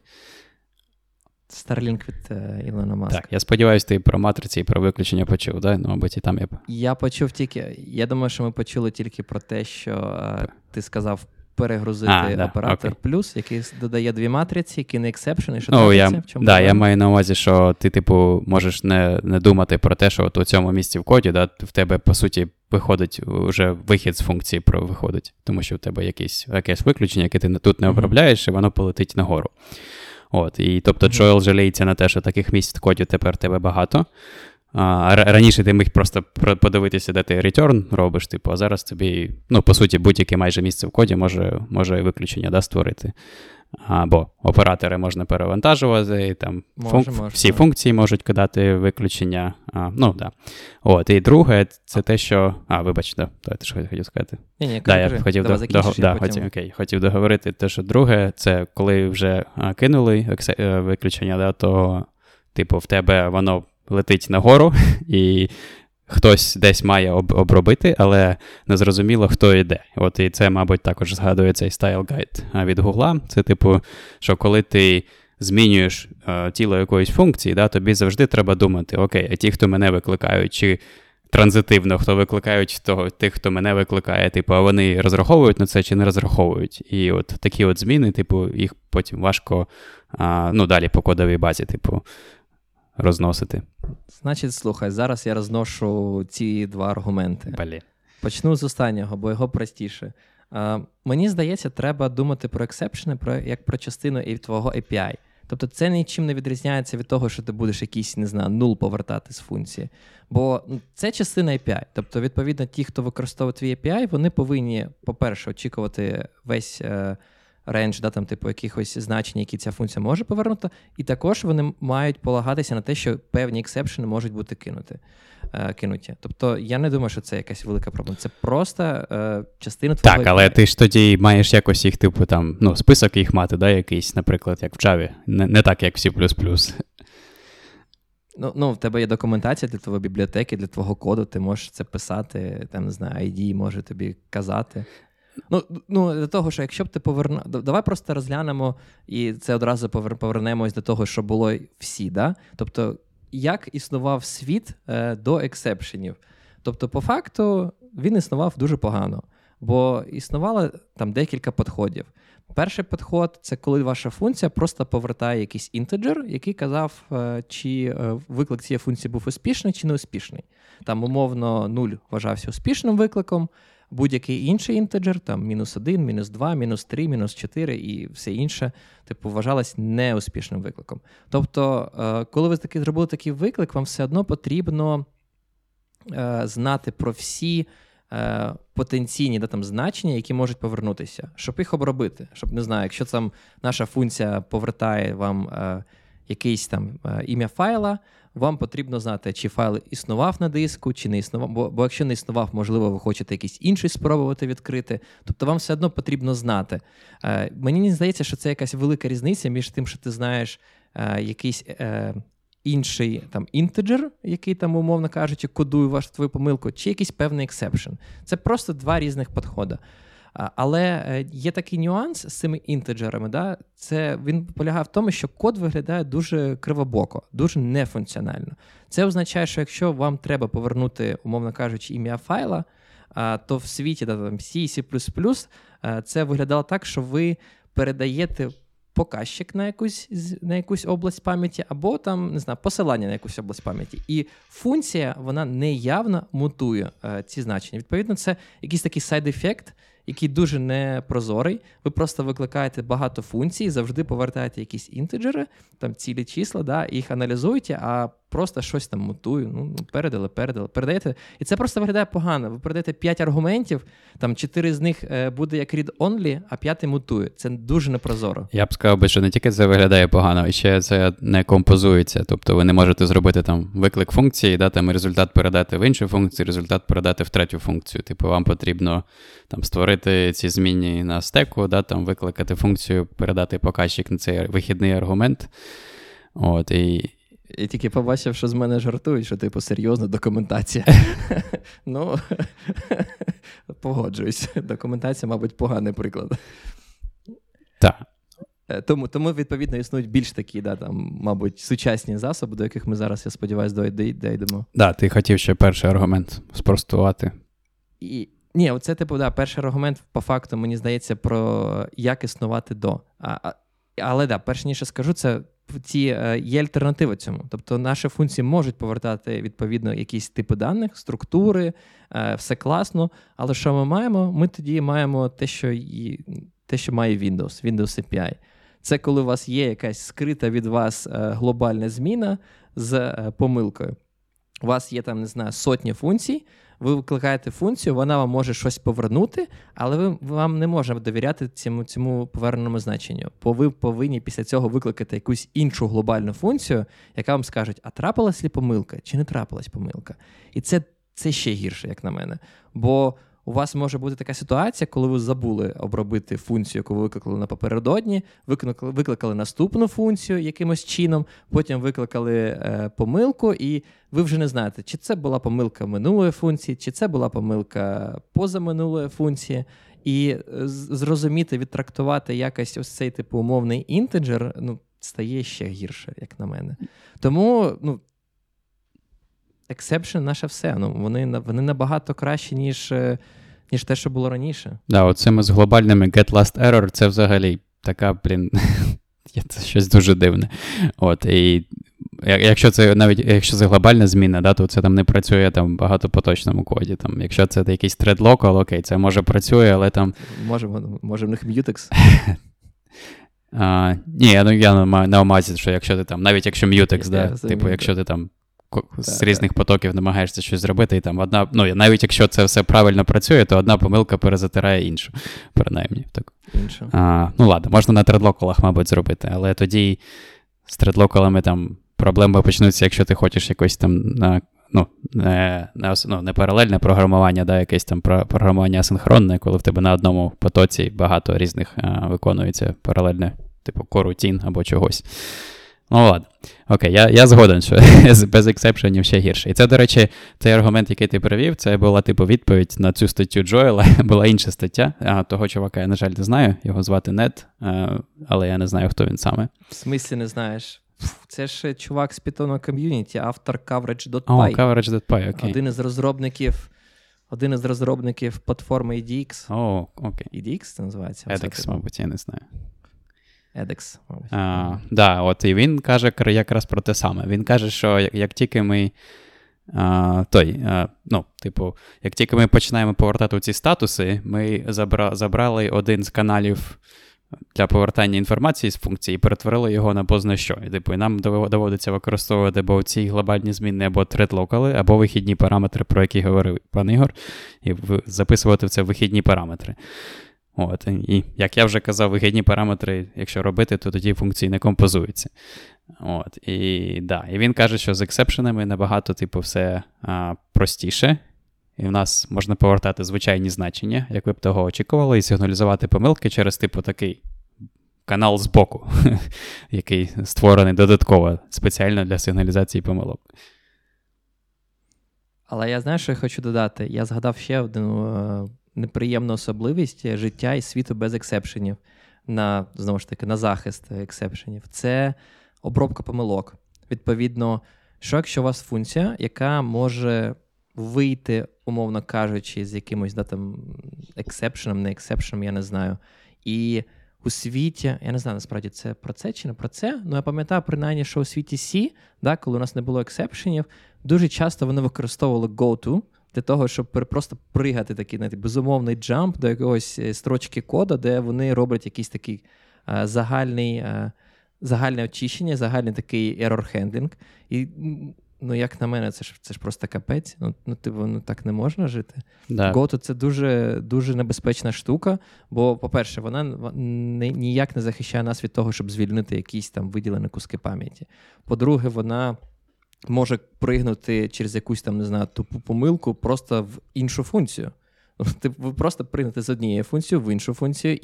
Starlink від Ілона Маска. Так, я сподіваюся, ти про матриці і про виключення почув, так? Ну, мабуть, і там я... Я почув тільки... Я думаю, що ми почули тільки про те, що ти сказав перегрузити оператор плюс, який додає дві матриці, кине ексепшн, і що трапиться? Я маю на увазі, що ти, типу, можеш не думати про те, що от у цьому місці в коді, в тебе, по суті, виходить вже вихід з функції виходить, тому що в тебе якесь виключення, яке ти тут не обробляєш, і воно полетить нагору. От, і, тобто, Джоел жаліється на те, що таких місць в коді тепер тебе багато. Раніше ти міг просто подивитися, де ти return робиш, типу, а зараз тобі, по суті, будь-яке майже місце в коді може виключення створити. Або оператори можна перевантажувати, і там функції можуть кидати виключення. От, і друге, це те, що... вибачте, ти ж хотів сказати. Ні, я хотів договорити. Те, що друге, це коли вже кинули виключення, то, типу, в тебе воно летить нагору, і хтось десь має обробити, але незрозуміло, хто йде. От і це, мабуть, також згадує цей Style Guide від Google. Це типу, що коли ти змінюєш тіло якоїсь функції, тобі завжди треба думати, окей, а ті, хто мене викликають, чи транзитивно, хто викликають тих, хто мене викликає, типу, а вони розраховують на це чи не розраховують. І от такі от зміни, типу, їх потім важко, далі по кодовій базі, типу, розносити. Значить, слухай, зараз я розношу ці два аргументи. Почну з останнього, бо його простіше. Мені здається, треба думати про ексепшни, як про частину і твого API. Тобто це нічим не відрізняється від того, що ти будеш якийсь, не знаю, null повертати з функції. Бо це частина API. Тобто, відповідно, ті, хто використовує твій API, вони повинні, по-перше, очікувати весь рейндж, типу якихось значень, які ця функція може повернути, і також вони мають полагатися на те, що певні ексепшени можуть бути кинуті. Тобто, я не думаю, що це якась велика проблема. Це просто частина твого... Так, але ти ж тоді маєш якось їх, типу, там, список їх мати, якийсь, наприклад, як в Java, не так, як в C++. В тебе є документація для твоєї бібліотеки, для твого коду, ти можеш це писати, там, не знаю, ID може тобі казати. До того, що якщо б ти повернув... Давай просто розглянемо, і це одразу повернемось до того, що було всі, Тобто, як існував світ до ексепшенів. Тобто, по факту, він існував дуже погано, бо існувало там декілька підходів. Перший підход – це коли ваша функція просто повертає якийсь інтеджер, який казав, чи виклик цієї функції був успішний чи неуспішний. Там, умовно, 0 вважався успішним викликом, будь-який інший інтеджер, там, -1, -2, -3, -4 і все інше, типу, вважалось неуспішним викликом. Тобто, коли ви зробили такий виклик, вам все одно потрібно знати про всі потенційні значення, які можуть повернутися, щоб їх обробити. Щоб, не знаю, якщо там наша функція повертає вам якийсь там ім'я файла, вам потрібно знати, чи файл існував на диску, чи не існував. Бо якщо не існував, можливо, ви хочете якийсь інший спробувати відкрити. Тобто вам все одно потрібно знати. Мені не здається, що це якась велика різниця між тим, що ти знаєш якийсь інший там інтеджер, який там, умовно кажучи, кодує твою помилку, чи якийсь певний ексепшн. Це просто два різних підходи. Але є такий нюанс з цими інтеджерами. Він полягає в тому, що код виглядає дуже кривобоко, дуже нефункціонально. Це означає, що якщо вам треба повернути, умовно кажучи, ім'я файла, то в світі C, C++, це виглядало так, що ви передаєте показчик на якусь область пам'яті, або там, не знаю, посилання на якусь область пам'яті. І функція, вона неявно мутує ці значення. Відповідно, це якийсь такий сайд-ефект, який дуже непрозорий. Ви просто викликаєте багато функцій, завжди повертаєте якісь інтеджери, там цілі числа, да, їх аналізуєте, а просто щось там мутує, ну, передали, передаєте. І це просто виглядає погано. Ви передаєте 5 аргументів, там 4 з них буде як read-only, а 5-й мутує. Це дуже непрозоро. Я б сказав би, що не тільки це виглядає погано, а ще це не композується. Тобто ви не можете зробити там виклик функції, да, там результат передати в іншу функцію, результат передати в третю функцію. Типу вам потрібно там створити ці зміни на стеку, да, там викликати функцію, передати показчик на цей вихідний аргумент. От, і... Я тільки побачив, що з мене жартують, що типу серйозна документація. Ну, погоджуюсь. Документація, мабуть, поганий приклад. Так. Тому, відповідно, існують більш такі, да, там, мабуть, сучасні засоби, до яких ми зараз, я сподіваюся, дійдемо. Так, ти хотів ще перший аргумент спростувати. Ні, оце, типу, да, перший аргумент, по факту, мені здається, про як існувати до. Але, да, перш ніж я скажу, це є альтернатива цьому. Тобто наші функції можуть повертати, відповідно, якісь типи даних, структури, все класно, але що ми маємо? Ми тоді маємо те, що має Windows API. Це коли у вас є якась скрита від вас глобальна зміна з помилкою. У вас є, там, не знаю, сотні функцій, ви викликаєте функцію, вона вам може щось повернути, але вам не можна довіряти цьому поверненому значенню. Бо ви повинні після цього викликати якусь іншу глобальну функцію, яка вам скаже, а трапилась ли помилка, чи не трапилась помилка. І це ще гірше, як на мене. Бо у вас може бути така ситуація, коли ви забули обробити функцію, яку ви викликали напередодні, викликали наступну функцію якимось чином, потім викликали помилку, і ви вже не знаєте, чи це була помилка минулої функції, чи це була помилка позаминулої функції. І зрозуміти, відтрактувати якось ось цей типу умовний інтеджер, ну, стає ще гірше, як на мене. Тому, ну, ексепшн наше все. Ну, вони набагато краще, ніж те, що було раніше. Да, оцими з глобальними get last error, це взагалі така, блін, це щось дуже дивне. От, і якщо це навіть глобальна зміна, да, то це там не працює там, в багатопоточному коді. Там, якщо це якийсь thread local, окей, це може працює, але там... Може в них mutex. Ні, я на умазі, що якщо ти там, навіть якщо mutex, да, типу, якщо ти там з різних потоків намагаєшся щось зробити, і там одна, ну, навіть якщо це все правильно працює, то одна помилка перезатирає іншу, принаймні. Так. Ну, ладно, можна на тредлокалах, мабуть, зробити, але тоді з тредлокалами там проблеми почнуться, якщо ти хочеш якось там не паралельне програмування, да, якесь там програмування асинхронне, коли в тебе на одному потоці багато різних виконується паралельне, типу корутін або чогось. Ну, ладно. Окей, я згоден, що без ексепшенів ще гірше. І це, до речі, цей аргумент, який ти привів, це була, типу, відповідь на цю статтю Джоела. Була інша стаття. Того чувака я, на жаль, не знаю. Його звати Нед, але я не знаю, хто він саме. В смислі не знаєш? Це ж чувак з Python ком'юніті, автор coverage.py. coverage.py, окей. Один із розробників платформи EDX. О, окей. EDX це називається? EDX, мабуть, я не знаю. EDX. Да, от і він каже якраз про те саме. Він каже, що як тільки ми як тільки ми починаємо повертати ці статуси, ми забрали один з каналів для повертання інформації з функції і перетворили його на позна що. І, типу, нам доводиться використовувати або ці глобальні зміни, або тредлокали, або вихідні параметри, про які говорив пан Ігор, і записувати в це вихідні параметри. От, і, як я вже казав, вигідні параметри, якщо робити, то тоді функції не композуються. От, і, да, і він каже, що з ексепшенами набагато, типу, все простіше. І в нас можна повертати звичайні значення, як ви б того очікували, і сигналізувати помилки через, типу, такий канал збоку, який створений додатково, спеціально для сигналізації помилок. Але я знаю, що я хочу додати. Я згадав ще одну неприємна особливість життя і світу без ексепшенів, знову ж таки, на захист ексепшенів. Це обробка помилок. Відповідно, що якщо у вас функція, яка може вийти, умовно кажучи, з якимось ексепшеном, не ексепшеном, я не знаю, і у світі, я не знаю, насправді це про це чи не про це, але я пам'ятаю принаймні, що у світі C, да, коли у нас не було ексепшенів, дуже часто вони використовували GoTo для того, щоб просто пригати такий безумовний джамп до якогось строчки коду, де вони роблять якийсь такий загальне очищення, загальний такий error-handling. І, ну, як на мене, це ж просто капець. Ну, так не можна жити. Да. Go-to – це дуже, дуже небезпечна штука, бо, по-перше, вона ніяк не захищає нас від того, щоб звільнити якісь там виділені куски пам'яті. По-друге, вона може пригнути через якусь там, не знаю, тупу помилку просто в іншу функцію. Ви просто пригнете з однієї функції в іншу функцію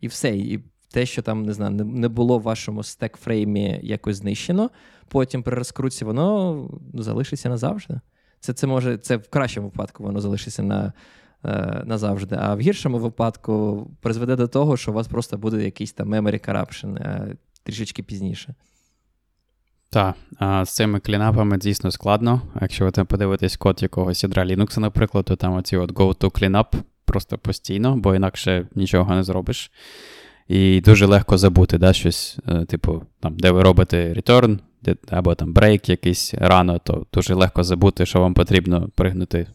і все. І те, що там, не знаю, не було в вашому стек-фреймі якось знищено, потім при розкрутці воно залишиться назавжди. Це може, це в кращому випадку воно залишиться назавжди, а в гіршому випадку призведе до того, що у вас просто буде якийсь там memory corruption трішечки пізніше. Так, з цими клінапами дійсно складно. Якщо ви там подивитесь код якогось ядра Linux, наприклад, то там оці go-to cleanup просто постійно, бо інакше нічого не зробиш. І дуже легко забути, да, щось, типу, там, де ви робите return, або там break якийсь рано, то дуже легко забути, що вам потрібно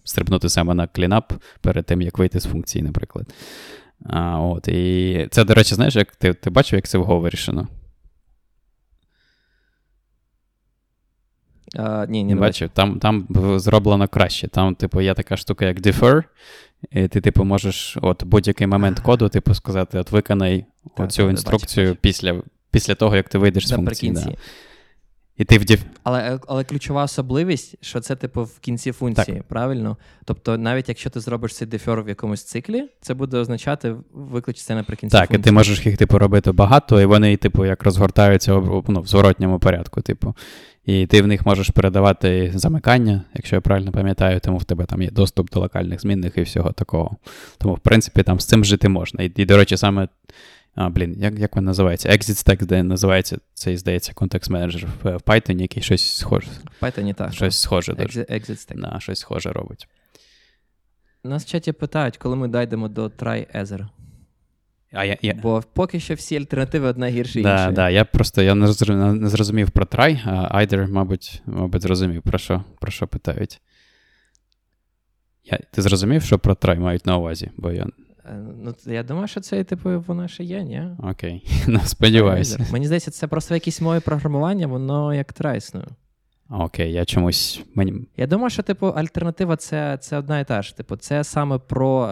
стрибнути саме на cleanup перед тим, як вийти з функції, наприклад. І це, до речі, знаєш, як ти бачив, як це в Go вирішено? Ні, не бачив. Там зроблено краще. Там, типу, є така штука, як defer, і ти, типу, можеш от будь-який момент коду, типу, сказати, от виконай цю інструкцію після того, як ти вийдеш з функції. Да. І ти але ключова особливість, що це, типу, в кінці функції, так, правильно? Тобто, навіть якщо ти зробиш цей defer в якомусь циклі, це буде означати виклич це наприкінці функції. Так, і ти можеш їх, типу, робити багато, і вони, типу, як розгортаються, ну, в зворотньому порядку, типу. І ти в них можеш передавати замикання, якщо я правильно пам'ятаю, тому в тебе там є доступ до локальних змінних і всього такого. Тому, в принципі, там з цим жити можна. І до речі, саме, як він називається? Exit Stack, де називається, це, здається, контекст-менеджер в Python, який щось схоже. В Python, так. Щось схоже. Exit Stack. На щось схоже робить. Нас в чаті питають, коли ми дійдемо до Try Ether. Бо поки що всі альтернативи одна гірше іншої. Так, я не зрозумів про try, а Either, мабуть, зрозумів, про що питають. Ти зрозумів, що про try мають на увазі? Бо я... Ну, я думаю, що це, типу, вона ще є, ні? Окей, сподіваюся. Мені здається, це просто якісь мови програмування, воно як try існує. Окей, я чомусь... Я думаю, що, типу, альтернатива це одна і та ж. Типу, це саме про...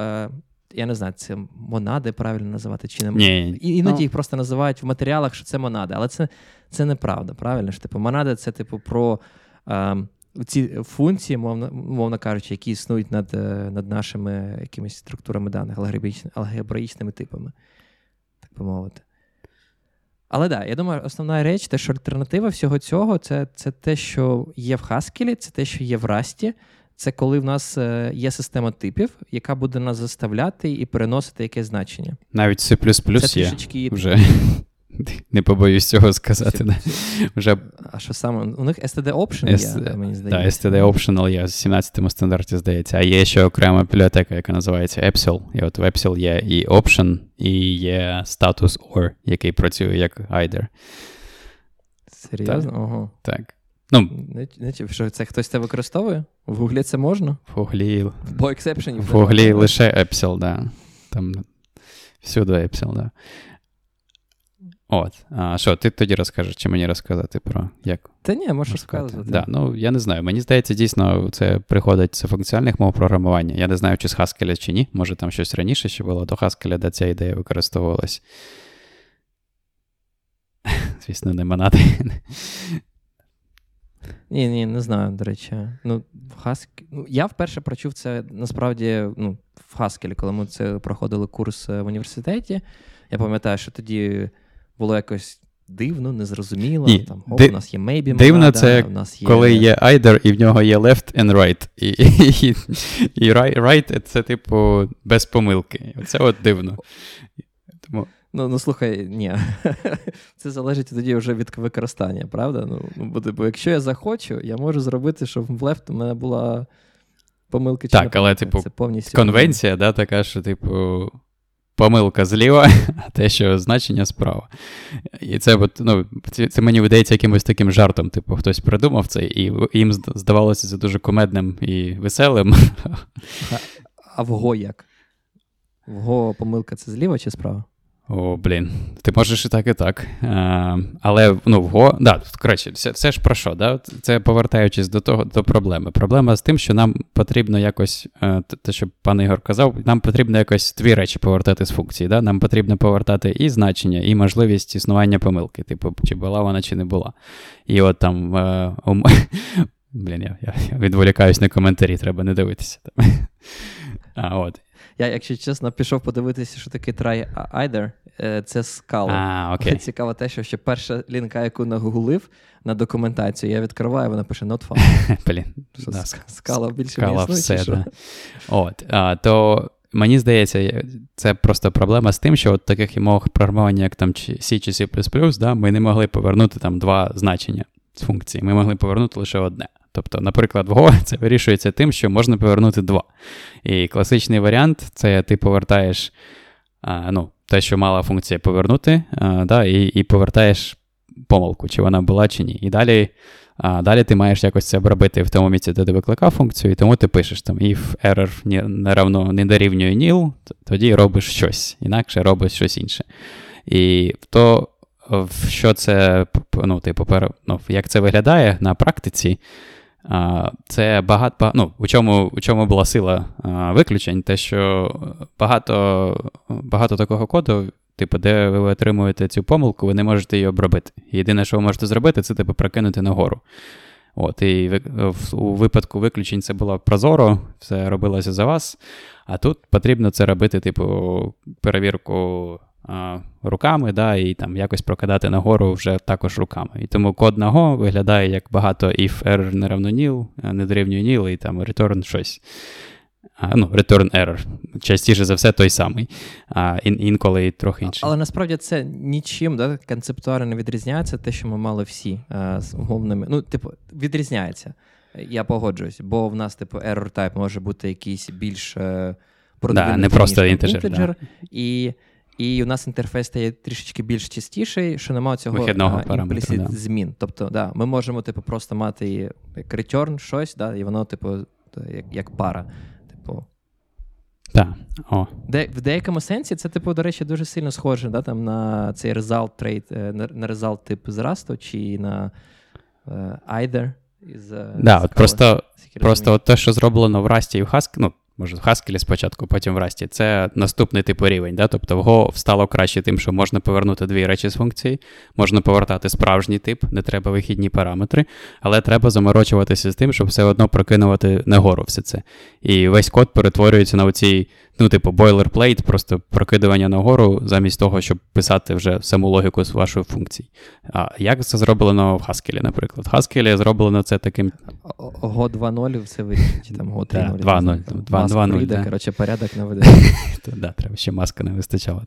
Я не знаю, це монади правильно називати чи не монади. Іноді їх просто називають в матеріалах, що це монади, але це неправда, правильно? Що, типу, монади — це, типу, про ці функції, мовно кажучи, які існують над нашими якимись структурами даних, алгебраїчними типами, так би мовити. Але так, я думаю, основна річ, те, що альтернатива всього цього — це те, що є в Haskell, це те, що є в Rust. Це коли в нас є система типів, яка буде нас заставляти і переносити якесь значення. Навіть C++ є. Вже не побоюсь цього сказати. Вже... А що саме? У них STD optional є, мені здається. Так, STD optional є в 17-му стандарті, здається. А є ще окрема бібліотека, яка називається Epsilon. І от в Epsilon є і Option, і є статус OR, який працює як Either. Серйозно? Ого. Так. Що це хтось це використовує? В Гуглі це можна? В Гуглі. Бо ексепшенів. В Гуглі лише Epsilon, да. Там всюди Epsilon, да. От. А що, ти тоді розкажеш, чи мені розказати про як? Та ні, можеш розказувати. Да, я не знаю. Мені здається, дійсно, це приходить з функціональних мов програмування. Я не знаю, чи з Haskell чи ні. Може, там щось раніше ще було до Haskell, де ця ідея використовувалась. Звісно, не монати. Ні, не знаю, до речі. Я вперше прочув це, насправді, в Haskell, коли ми це проходили курс в університеті. Я пам'ятаю, що тоді було якось дивно, незрозуміло. Там, у нас є Maybe. Дивно це, коли є Either, і в нього є Left and Right. І Right – це, типу, без помилки. Це от дивно. Тому... слухай, ні. Це залежить тоді вже від використання, правда? Бо якщо я захочу, я можу зробити, щоб в left у мене була помилка чи не помилка. Так, але, типу, конвенція, да, така, що, типу, помилка зліва, а те, що значення справа. І це, це мені видається якимось таким жартом. Типу, хтось придумав це, і їм здавалося це дуже комедним і веселим. А в Go як? В Go помилка це зліва чи справа? О, блін, ти можеш і так, і так. Але, в Go... Да, коротше, все ж про що, да? Це повертаючись до того, до проблеми. Проблема з тим, що нам потрібно якось, те, що пан Ігор казав, нам потрібно якось дві речі повертати з функції, да? Нам потрібно повертати і значення, і можливість існування помилки, типу, чи була вона, чи не була. І от там... Блін, я відволікаюсь на коментарі, треба не дивитися. От. Я, якщо чесно, пішов подивитися, що таке try either, це Scala. Окей. Цікаво те, що ще перша лінка, яку нагуглив на документацію, я відкриваю, вона пише not found. Блін, Scala більше не існує, все, чи що? Да. От, то мені здається, це просто проблема з тим, що от таких мов програмування, як там C чи C++, да, ми не могли повернути там два значення з функції, ми могли повернути лише одне. Тобто, наприклад, в Go це вирішується тим, що можна повернути два. І класичний варіант – це ти повертаєш те, що мала функція повернути, і повертаєш помилку, чи вона була, чи ні. І далі ти маєш якось це обробити в тому місці, де ти викликав функцію, і тому ти пишеш там if error не дорівнює nil, тоді робиш щось, інакше робиш щось інше. І то, що це, як це виглядає на практиці, це багато, у чому була сила виключень, те, що багато такого коду, де ви отримуєте цю помилку, ви не можете її обробити. Єдине, що ви можете зробити, це прокинути нагору. От, і у випадку виключень це було прозоро, все робилося за вас, а тут потрібно це робити, перевірку руками, і там якось прокидати нагору вже також руками. І тому код на Go виглядає як багато if error не равно nil, не дорівнює nil, і там return щось. Return error. Частіше за все той самий. Інколи трохи інший. Але насправді це нічим концептуально не відрізняється, те, що ми мали всі з головними. Відрізняється. Я погоджуюсь, бо в нас, error type може бути якийсь більш продовільний, не просто інтеджер. І у нас інтерфейс стає трішечки більш чистіший, що немає цього імплісит змін. Тобто, ми можемо просто мати як return щось, і воно як пара. Так. В деякому сенсі це, до речі, дуже сильно схоже там, на цей result trade, на result тип з Rust, чи на either. Просто те, що зроблено в Rust і в Haskell, може, в Haskell спочатку, потім в Rust. Це наступний рівень. Да? Тобто в Go стало краще тим, що можна повернути дві речі з функції, можна повертати справжній тип, не треба вихідні параметри, але треба заморочуватися з тим, щоб все одно прокинувати нагору все це. І весь код перетворюється на оцій, boilerplate, просто прокидування нагору, замість того, щоб писати вже саму логіку з вашої функції. А як це зроблено в Haskell, наприклад? В Haskell зроблено це таким... Go 2.0 все вирішить, чи там Go 3.0. 2.0. Маск прийде, коротше, порядок наведе. Треба ще маска не вистачало.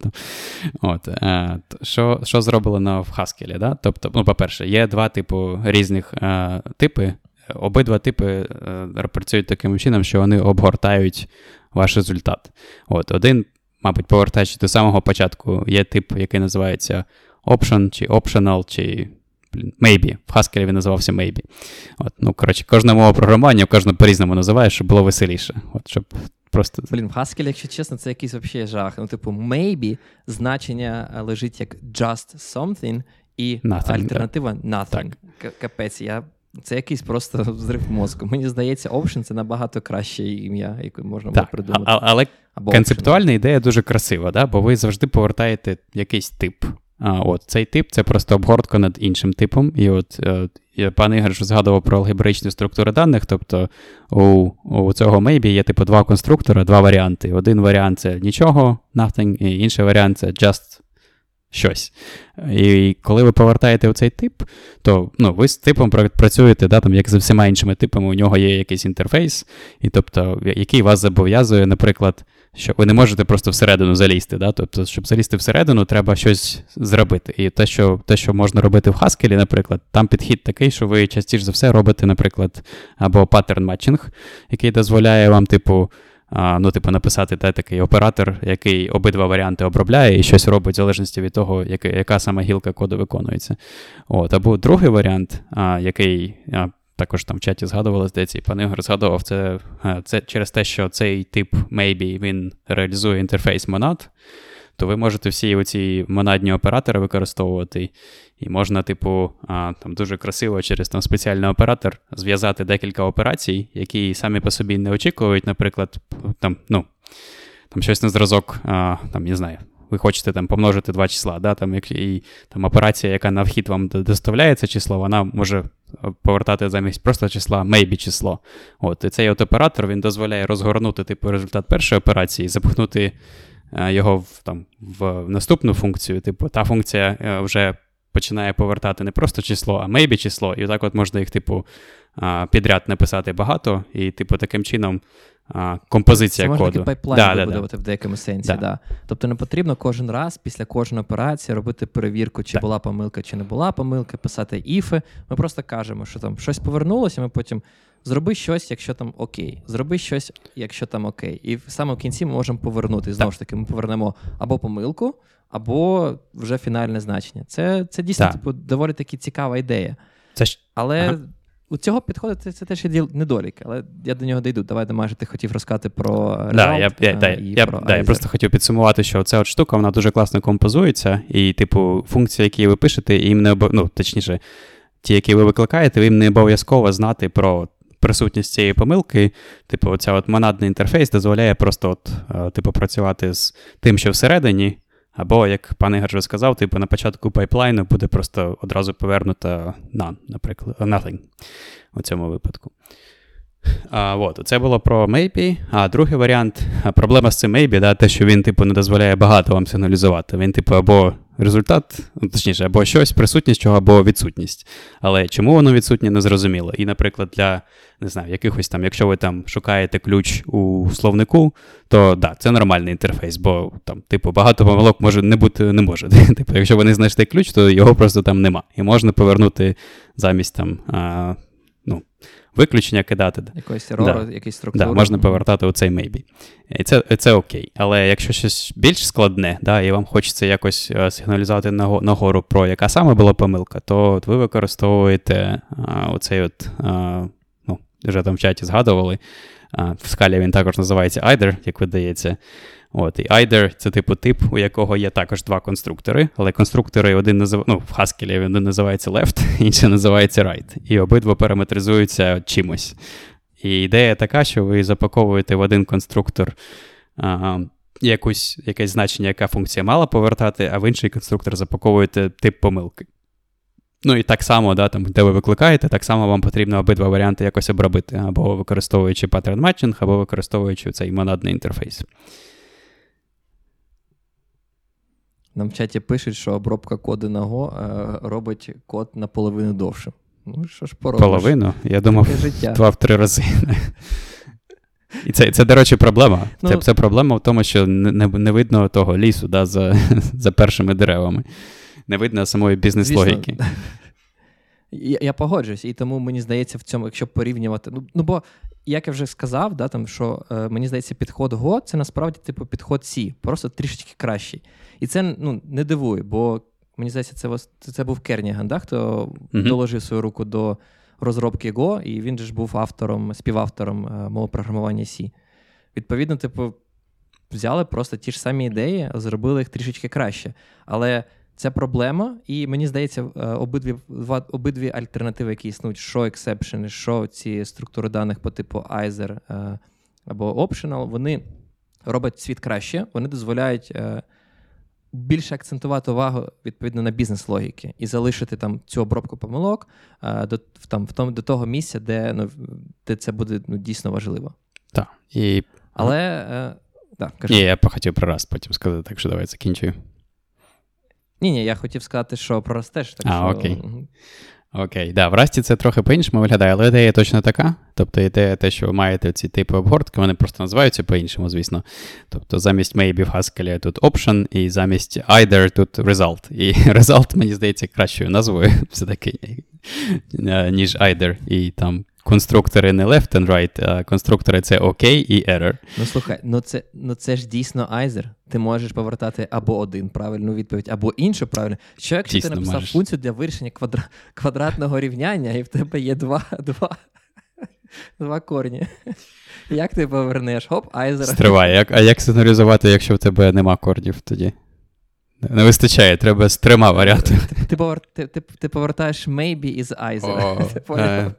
Що зроблено в Haskell? Тобто, по-перше, є два різних типи. Обидва типи працюють таким чином, що вони обгортають ваш результат. Один, мабуть, повертаючи до самого початку, є тип, який називається Option, чи optional, чи... Maybe. В Haskell він називався Maybe. Кожна мова програмування, кожна по-різному називає, щоб було веселіше. Щоб просто... в Haskell, якщо чесно, це якийсь взагалі жах. Maybe значення лежить як just something і nothing, альтернатива nothing. Капець, це якийсь просто взрив мозку. Мені здається, option – це набагато краще ім'я, яке можна було придумати. Але концептуальна ідея дуже красива, бо ви завжди повертаєте якийсь тип. Цей тип – це просто обгортка над іншим типом. І пан Ігор згадував про алгебраїчні структури даних, тобто у цього maybe є два конструктора, два варіанти. Один варіант – це нічого, nothing, і інший варіант – це just щось. І коли ви повертаєте у цей тип, то ви з типом працюєте, там, як з всіма іншими типами, у нього є якийсь інтерфейс, і, тобто, який вас зобов'язує, наприклад, що ви не можете просто всередину залізти. Тобто, щоб залізти всередину, треба щось зробити. І те, що можна робити в Haskell, наприклад, там підхід такий, що ви частіше за все робите, наприклад, або паттерн матчинг, який дозволяє вам, ну, типу, написати та, такий оператор, який обидва варіанти обробляє і щось робить в залежності від того, яка саме гілка коду виконується. От, або другий варіант, який також там в чаті згадували, здається, і пан Ігор згадував, це через те, що цей тип Maybe, він реалізує інтерфейс монад, то ви можете всі оці монадні оператори використовувати, і можна, типу, там дуже красиво через там спеціальний оператор зв'язати декілька операцій, які самі по собі не очікують, наприклад, там, ну, там щось на зразок, там, не знаю, ви хочете там помножити два числа, да, там, і там операція, яка на вхід вам доставляє це число, вона може повертати замість просто числа maybe число. От, і цей от оператор, він дозволяє розгорнути, типу, результат першої операції, запхнути його в наступну функцію, типу, та функція вже починає повертати не просто число, а maybe число, і так от можна їх, типу, підряд написати багато, і, типу, таким чином композиція коду. Це можна такий пайплайн вибудувати в деякому сенсі, да. Тобто не потрібно кожен раз після кожної операції робити перевірку, чи була помилка, чи не була помилка, писати іфи. Ми просто кажемо, що там щось повернулося, ми потім зроби щось, якщо там окей. Зроби щось, якщо там окей. І саме в кінці ми можемо повернути. Знову ж таки, ми повернемо або помилку, або вже фінальне значення. Це дійсно типу, доволі таки цікава ідея. Але у цього підходу це теж є недолік. Але я до нього дійду. Давай, Дамаш, ти хотів розказати про Result і про Either. Я просто хотів підсумувати, що ця от штука, вона дуже класно композується. І, типу, функції, які ви пишете, їм не ну, точніше, ті, які ви викликаєте, їм не обов'язково знати про присутність цієї помилки. Типу, оця от монадний інтерфейс дозволяє просто от, типу, працювати з тим, що всередині, або, як пан Ігор вже сказав, типу, на початку пайплайну буде просто одразу повернута none, наприклад, nothing у цьому випадку. От, це було про Maybe. А другий варіант, проблема з цим Maybe, да, те, що він, типу, не дозволяє багато вам сигналізувати. Він, типу, або результат, точніше, або щось, присутність чого, або відсутність. Але чому воно відсутнє, не зрозуміло. І, наприклад, для, не знаю, якихось там, якщо ви там шукаєте ключ у словнику, то, да, це нормальний інтерфейс, бо там, типу, багато помилок може не бути, не може. Типу, якщо ви не знайшли ключ, то його просто там нема. І можна повернути замість там, ну, виключення кидати. Якийсь ерор, якісь структури. Да, можна повертати у цей maybe. І це окей. Але якщо щось більш складне, да, і вам хочеться якось сигналізувати нагору про яка саме була помилка, то от ви використовуєте оцей от, ну, вже там в чаті згадували, в Scala він також називається Either, як видається. От, і Either – це типу тип, у якого є також два конструктори, але конструктори один називається, ну, в Haskell один називається left, інший називається right, і обидва параметризуються чимось. І ідея така, що ви запаковуєте в один конструктор якесь значення, яка функція мала повертати, а в інший конструктор запаковуєте тип помилки. Ну і так само, да, там, де ви викликаєте, так само вам потрібно обидва варіанти якось обробити, або використовуючи pattern matching, або використовуючи цей монадний інтерфейс. Нам в чаті пишуть, що обробка коду на Go робить код наполовину довшим. Ну, що ж поробиш? Половину? Я думав, 2-3 рази. І це, до речі, проблема. Ну, це проблема в тому, що не видно того лісу, да, за першими деревами. Не видно самої бізнес-логіки. Я погоджуюсь, і тому, мені здається, в цьому, якщо порівнювати... Ну, бо, як я вже сказав, да, там, що, мені здається, підход Go – це насправді типу підход C, просто трішечки кращий. І це, ну, не дивує, бо, мені здається, це був Керніган, да, хто доложив свою руку до розробки Go, і він же ж був співавтором мови програмування C. Відповідно, типу, взяли просто ті ж самі ідеї, зробили їх трішечки краще. Але... Це проблема, і мені здається, обидві альтернативи, які існують, що ексепшени, що ці структури даних по типу Either або optional, вони роблять світ краще, вони дозволяють більше акцентувати увагу, відповідно, на бізнес-логіки і залишити там цю обробку помилок до того місця, де це буде, ну, дійсно важливо. Так. І... Але, так, кажу. Ні, я хотів про Rust потім сказати, так що давай закінчую. Ні, я хотів сказати, що про Rust теж. Окей, да, в Rust це трохи по-іншому виглядає, але ідея точно така. Тобто ідея те, що ви маєте ці типи обгортки, вони просто називаються по-іншому, звісно. Тобто замість Maybe в Haskell тут Option, і замість Either тут Result. І Result, мені здається, кращою назвою все-таки, ніж Either. І там конструктори не left and right, а конструктори це OK і error. Ну, слухай, це ж дійсно Either. Ти можеш повертати або один правильну відповідь, або іншу правильну. Що, якщо дійсно ти написав функцію для вирішення квадратного рівняння, і в тебе є два корні? Як ти повернеш? Хоп, Either. Стривай. А як сценарізувати, якщо в тебе нема корнів тоді? Не вистачає, треба з трьома варіантами. Ти повертаєш Maybe із Either.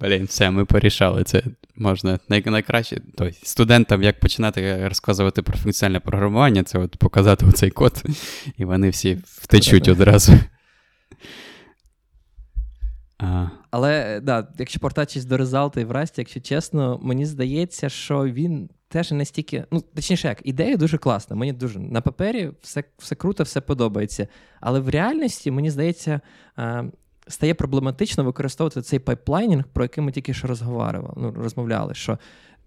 Блін, все, ми порішали. Це можна найкраще. Тобто, студентам, як починати розказувати про функціональне програмування, це от показати оцей код, і вони всі втечуть одразу. Але, да, якщо повертатись до Result і в Rust, якщо чесно, мені здається, що він теж настільки, точніше як, ідея дуже класна, мені дуже, на папері все круто, все подобається, але в реальності, мені здається, стає проблематично використовувати цей пайплайнінг, про який ми тільки що розмовляли, що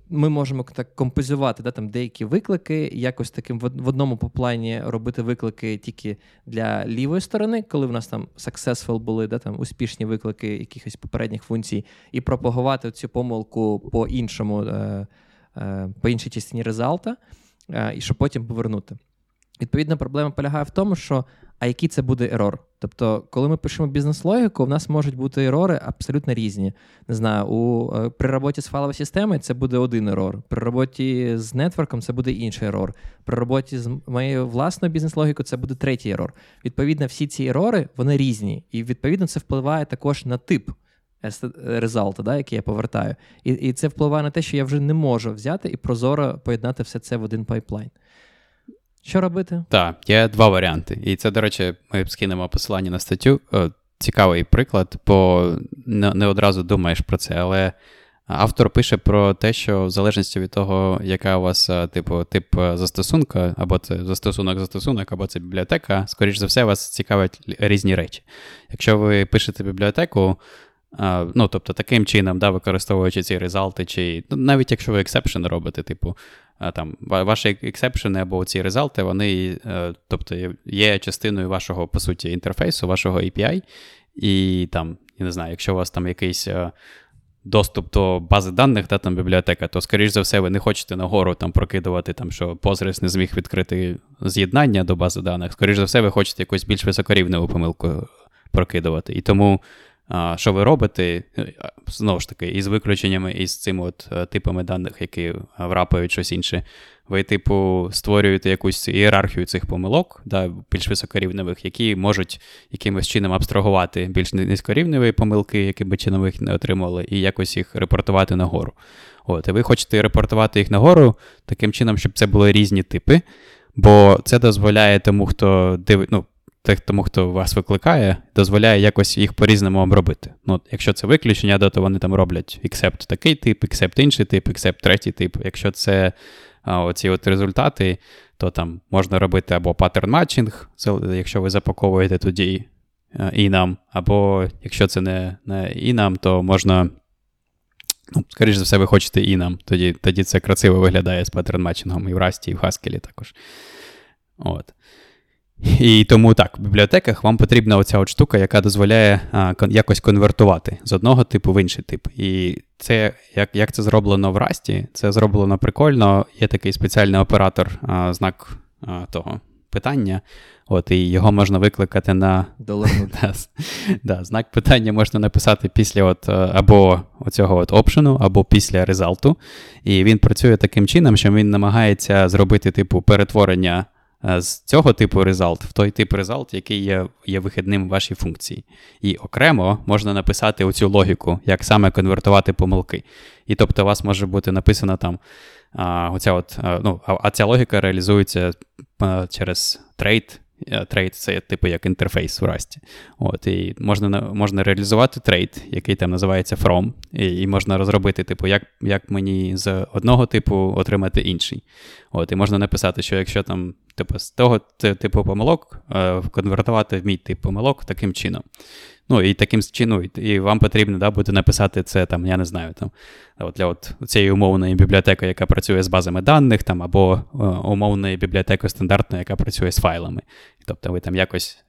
ми можемо так композувати, да, там деякі виклики, якось таким в одному пайплайні робити виклики тільки для лівої сторони, коли в нас там successful були, да, там успішні виклики якихось попередніх функцій, і пропагувати цю помилку по іншій частині результата, і щоб потім повернути. Відповідно, проблема полягає в тому, що який це буде ерор. Тобто, коли ми пишемо бізнес-логіку, в нас можуть бути ерори абсолютно різні. Не знаю, при роботі з файловою системою це буде один ерор, при роботі з нетворком це буде інший ерор, при роботі з моєю власною бізнес-логікою це буде третій ерор. Відповідно, всі ці ерори, вони різні. І, відповідно, це впливає також на тип результату, да, який я повертаю. І це впливає на те, що я вже не можу взяти і прозоро поєднати все це в один пайплайн. Що робити? Так, є два варіанти. І це, до речі, ми скинемо посилання на статтю. Цікавий приклад, бо не одразу думаєш про це, але автор пише про те, що в залежності від того, яка у вас тип застосунка, або це застосунок, або це бібліотека, скоріш за все, вас цікавлять різні речі. Якщо ви пишете бібліотеку, тобто таким чином, да, використовуючи ці резалти, чи навіть якщо ви ексепшн робите, там ваші ексепшни або ці резалти, вони, тобто, є частиною вашого, по суті, інтерфейсу, вашого API, і там, я не знаю, якщо у вас там якийсь доступ до бази даних, та там бібліотека, то, скоріш за все, ви не хочете нагору там прокидувати, там, що Postgres не зміг відкрити з'єднання до бази даних, скоріш за все, ви хочете якусь більш високорівневу помилку прокидувати. І тому що ви робите, знову ж таки, із виключеннями, із цими типами даних, які врапають щось інше, ви, створюєте якусь ієрархію цих помилок, да, більш високорівневих, які можуть якимось чином абстрагувати більш низькорівневі помилки, які би чином їх не отримали, і якось їх репортувати нагору. І ви хочете репортувати їх нагору таким чином, щоб це були різні типи, бо це дозволяє тому, хто тому, хто вас викликає, дозволяє якось їх по-різному обробити. Якщо це виключення, то вони там роблять except такий тип, except інший тип, except третій тип. Якщо це оці результати, то там можна робити або pattern matching, якщо ви запаковуєте тоді enum, або якщо це не enum, то можна, скоріш за все, ви хочете enum, тоді це красиво виглядає з pattern matching і в Rust, і в Haskell також. І тому так, в бібліотеках вам потрібна оця от штука, яка дозволяє якось конвертувати з одного типу в інший тип. І це, як це зроблено в Rust, це зроблено прикольно. Є такий спеціальний оператор, знак того питання, і його можна викликати на знак питання можна написати після або оцього option, або після результу. І він працює таким чином, що він намагається зробити перетворення з цього типу результат в той тип результат, який є вихідним в вашій функції. І окремо можна написати оцю логіку, як саме конвертувати помилки. І тобто у вас може бути написано там ця логіка реалізується через трейд. Трейд – це як інтерфейс в Rust. І можна реалізувати трейд, який там називається from, і можна розробити, як мені з одного типу отримати інший. І можна написати, що якщо там з того типу помилок конвертувати в мій тип помилок таким чином. І таким чином, і вам потрібно буде написати це, там, я не знаю, там, для цієї умовної бібліотеки, яка працює з базами даних, там, або умовної бібліотеки стандартної, яка працює з файлами. Тобто ви там якось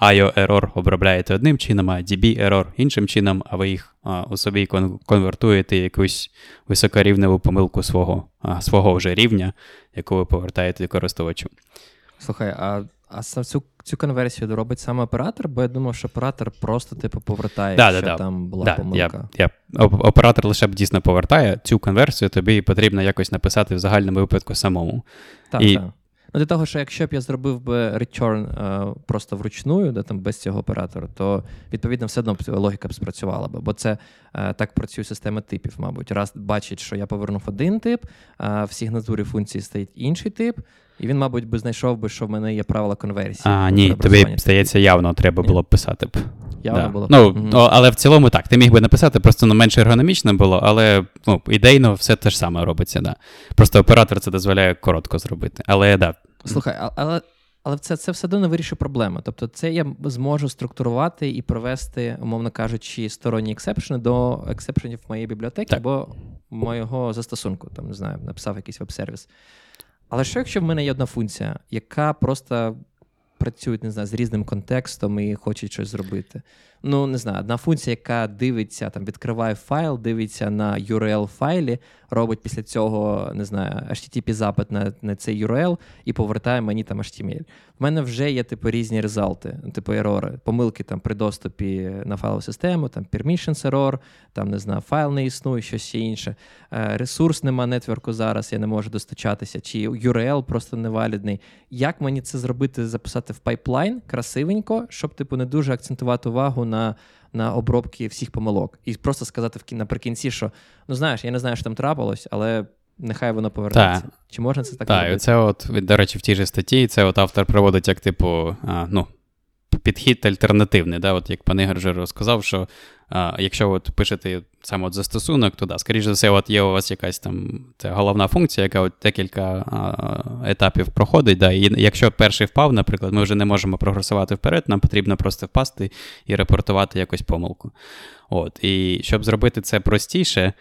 IO-error обробляєте одним чином, а DB-error іншим чином, а ви їх у собі конвертуєте якусь високорівневу помилку свого вже рівня, яку ви повертаєте користувачу. Слухай, а цю конверсію доробить саме оператор? Бо я думав, що оператор просто типу повертає, якщо там була помилка. Оператор лише б дійсно повертає. Цю конверсію тобі потрібно якось написати в загальному випадку самому. Так. Ну, для того, що якщо б я зробив би return просто вручную, де там без цього оператора, то, відповідно, все одно логіка б спрацювала би. Бо це так працює система типів, мабуть. Раз бачить, що я повернув один тип, в сигнатурі функції стоїть інший тип, і він, мабуть, би знайшов би, що в мене є правила конверсії. Ні, тобі, здається, явно треба було б писати б. Явно було б. Але в цілому так, ти міг би написати, просто менш ергономічно було, але ідейно все те ж саме робиться. Да. Просто оператор це дозволяє коротко зробити. Але так. Да. Слухай, але це все одно не вирішує проблему. Тобто це я зможу структурувати і привести, умовно кажучи, сторонні ексепшени до ексепшенів моєї бібліотеки, або моєго застосунку. Там, не знаю, написав якийсь веб-сервіс. Але що, якщо в мене є одна функція, яка просто працює, не знаю, з різним контекстом і хоче щось зробити? Ну, не знаю, одна функція, яка дивиться, там, відкриває файл, дивиться на URL-файлі, робить після цього, не знаю, HTTP-запит на цей URL і повертає мені там HTML. В мене вже є, типу, різні резалти, типу, ерори, помилки там при доступі на файлову систему, там, permissions error, там, не знаю, файл не існує, щось ще інше. Ресурс нема нетворку зараз, я не можу достачатися, чи URL просто невалідний. Як мені це зробити, записати в пайплайн красивенько, щоб, типу, не дуже акцентувати увагу на обробки всіх помилок. І просто сказати наприкінці, що, ну, знаєш, я не знаю, що там трапилось, але нехай воно повертається. Чи можна це так робити? Так, це от, до речі, в тій же статті, це от автор проводить як, типу, підхід альтернативний, да? От як пан Ігор вже розказав, що якщо от пишете саме от застосунок, то, да, скоріш за все, от є у вас якась там головна функція, яка от декілька етапів проходить, да? І якщо перший впав, наприклад, ми вже не можемо прогресувати вперед, нам потрібно просто впасти і репортувати якусь помилку. От. І щоб зробити це простіше,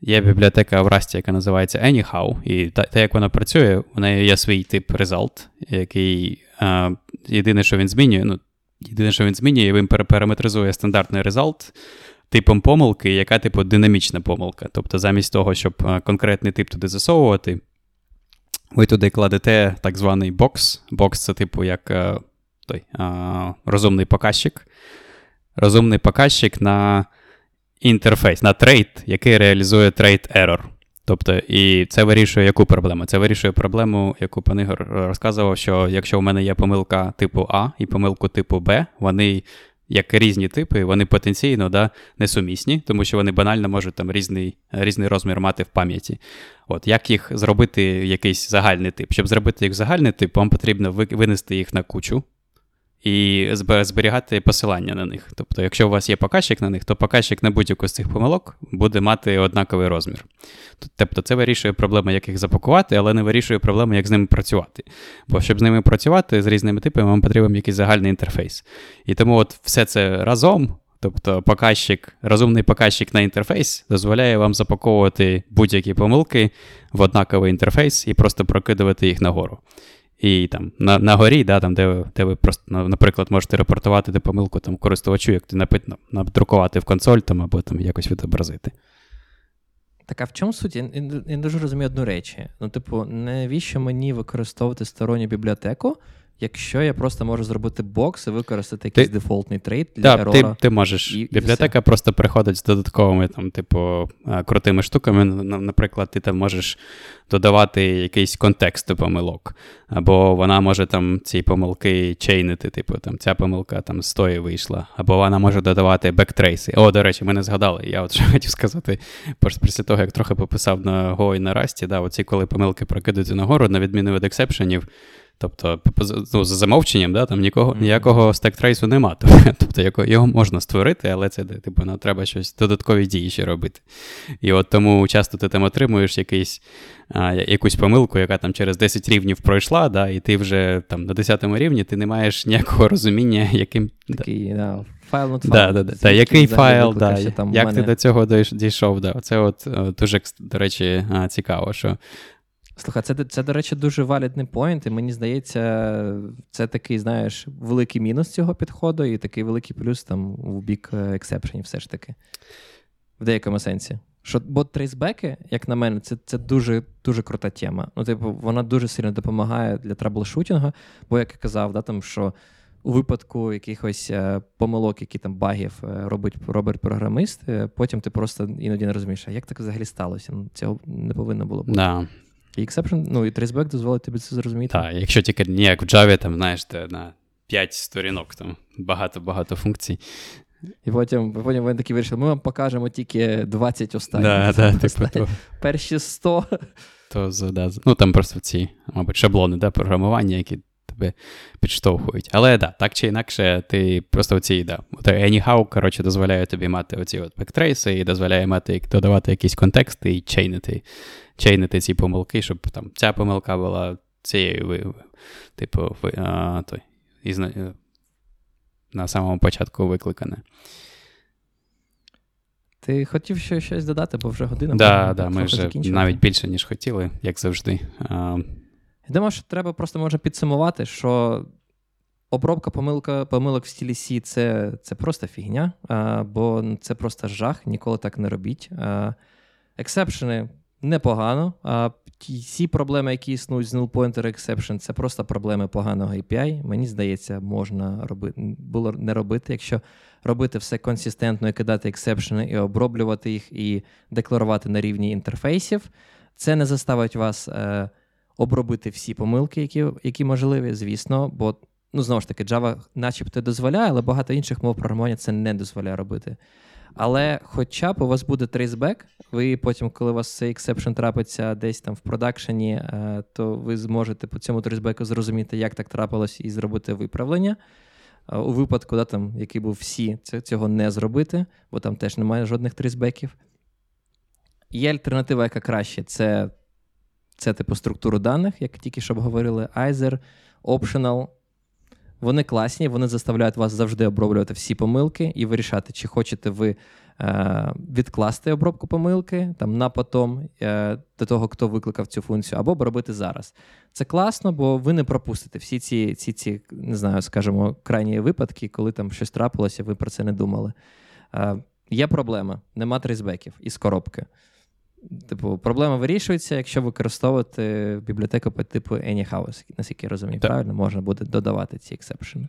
є бібліотека в Rust, яка називається Anyhow, і те, як вона працює, у неї є свій тип Result, який єдине, що він змінює, він переметризує стандартний результат типом помилки, яка, типу, динамічна помилка. Тобто, замість того, щоб конкретний тип туди засовувати, ви туди кладете так званий бокс. Бокс – це, типу, як розумний показчик. Розумний показчик на інтерфейс, на трейд, який реалізує трейд error. Тобто, і це вирішує яку проблему? Це вирішує проблему, яку пан Ігор розказував, що якщо у мене є помилка типу А і помилку типу Б, вони, як різні типи, вони потенційно несумісні, тому що вони банально можуть там різний розмір мати в пам'яті. От, як їх зробити якийсь загальний тип? Щоб зробити їх загальний тип, вам потрібно винести їх на кучу і зберігати посилання на них. Тобто, якщо у вас є показчик на них, то показчик на будь-яку з цих помилок буде мати однаковий розмір. Тобто, це вирішує проблему, як їх запакувати, але не вирішує проблему, як з ними працювати. Бо щоб з ними працювати, з різними типами, вам потрібен якийсь загальний інтерфейс. І тому от все це разом, тобто розумний показчик на інтерфейс, дозволяє вам запаковувати будь-які помилки в однаковий інтерфейс і просто прокидувати їх нагору. І там на горі, да, там, де ви просто, наприклад, можете репортувати де помилку там, користувачу, як надрукувати в консоль там, або там, якось відобразити. Так, а в чому суть? Я дуже розумію одну речі. Ну, типу, навіщо мені використовувати сторонню бібліотеку, якщо я просто можу зробити бокс і використати якийсь дефолтний трейд для ерора? Так, ти можеш. Бібліотека просто приходить з додатковими там, типу, крутими штуками. Наприклад, ти там можеш додавати якийсь контекст до помилок. Або вона може там ці помилки чейнити, типу, там ця помилка там з тої вийшла. Або вона може додавати бектрейси. О, до речі, ми не згадали. Я от що хотів сказати, після того, як трохи пописав на Go і на Rust, да, оці коли помилки прокидати нагору, на відміну від ексепшенів, тобто, за замовченням, да, там ніякого стек-трейсу нема. Тобто його можна створити, але це типу, треба щось додаткові дії ще робити. І от тому часто ти там отримуєш якусь помилку, яка там через 10 рівнів пройшла, да, і ти вже там на 10-му рівні ти не маєш ніякого розуміння, яким... Такий, да, файл над файл. Да, який файл, да, як ти до цього дійшов. Да. Це от дуже, до речі, цікаво, що Слухай, це, до речі, дуже валідний поінт, і мені здається, це такий, знаєш, великий мінус цього підходу і такий великий плюс там у бік ексепшенів все ж таки. В деякому сенсі. Що, бо трейсбеки, як на мене, це дуже, дуже крута тема. Ну, типу, вона дуже сильно допомагає для траблшутінгу, бо, як я казав, да, там, що у випадку якихось помилок, які там багів робить програмист, потім ти просто іноді не розумієш, а як так взагалі сталося? Ну, цього не повинно було бути. Да. І ексепшн, ну, і трейсбек дозволить тобі це зрозуміти. Так, якщо тільки не як в Java, там, знаєш, на 5 сторінок, там, багато-багато функцій. І потім вони такі вирішили, ми вам покажемо тільки 20 останніх. Типу, перші 100. Ну, там просто ці, мабуть, шаблони, да, програмування, які тебе підштовхують. Але, да, так чи інакше, ти просто оці, да, Anyhow, коротше, дозволяє тобі мати оці от бектрейси і дозволяє мати, додавати якісь контексти і чейнити ці помилки, щоб там ця помилка була цією, типу, на самому початку викликане. Ти хотів ще щось додати, бо вже година. Так, ми вже навіть більше, ніж хотіли, як завжди. Я думаю, що треба просто, може, підсумувати, що обробка помилок в стилі C – це просто фігня, бо це просто жах, ніколи так не робіть. Ексепшени непогано. Ці проблеми, які існують з NullPointerException, це просто проблеми поганого API. Мені здається, можна було не робити. Якщо робити все консистентно і кидати ексепшени, і оброблювати їх, і декларувати на рівні інтерфейсів, це не заставить вас обробити всі помилки, які можливі, звісно. Бо, ну, знову ж таки, Java начебто дозволяє, але багато інших мов програмування це не дозволяє робити. Але хоча б у вас буде трейсбек, ви потім, коли у вас цей ексепшн трапиться десь там в продакшені, то ви зможете по цьому трейсбеку зрозуміти, як так трапилось, і зробити виправлення. У випадку, да, там, який був всі, цього не зробити, бо там теж немає жодних трейсбеків. Є альтернатива, яка краще. Це типу структуру даних, як тільки що обговорили, Either, optional. Вони класні, вони заставляють вас завжди оброблювати всі помилки і вирішати, чи хочете ви відкласти обробку помилки там на потом до того, хто викликав цю функцію, або робити зараз. Це класно, бо ви не пропустите всі ці не знаю, скажімо, крайні випадки, коли там щось трапилося, ви про це не думали. Є проблема, нема трейсбеків із коробки. Типу, проблема вирішується, якщо використовувати бібліотеку по типу Anyhow, наскільки я розумію, так. Правильно? Можна буде додавати ці ексепшени.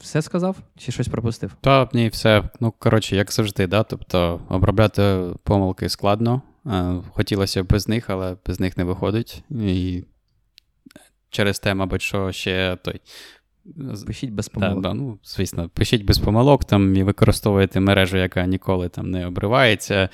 Все сказав? Чи щось пропустив? Так, ні, все. Ну, коротше, як завжди, да? Тобто, обробляти помилки складно. Хотілося б без них, але без них не виходить. І через те, мабуть, що ще той... Пишіть без помилок. Ну, звісно, пишіть без помилок, там, і використовуйте мережу, яка ніколи там не обривається,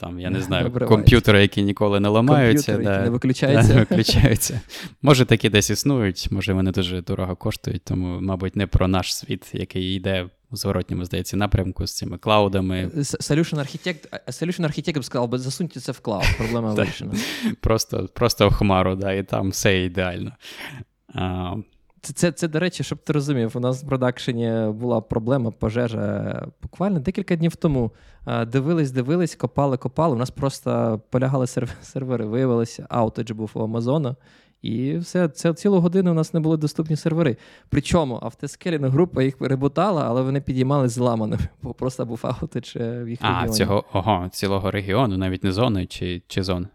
там, я не знаю, комп'ютери, які ніколи не ламаються. Комп'ютери, які не виключаються. Може, такі десь існують, може, вони дуже дорого коштують, тому, мабуть, не про наш світ, який йде у зворотньому, здається, напрямку з цими клаудами. Solution Architect б сказав, засуньте це в клауд, проблема вирішена. Просто в хмару, да, і там все ідеально. Це, до речі, щоб ти розумів, у нас в продакшені була проблема, пожежа буквально декілька днів тому. Дивились, копали. У нас просто полягали сервери, виявилося, аутедж був у Амазону. І все, це цілу годину у нас не були доступні сервери. Причому автоскелінг група їх ребутала, але вони підіймали зламаними, бо просто був аутедж в їх регіоні. Цілого регіону, навіть не зони чи зон?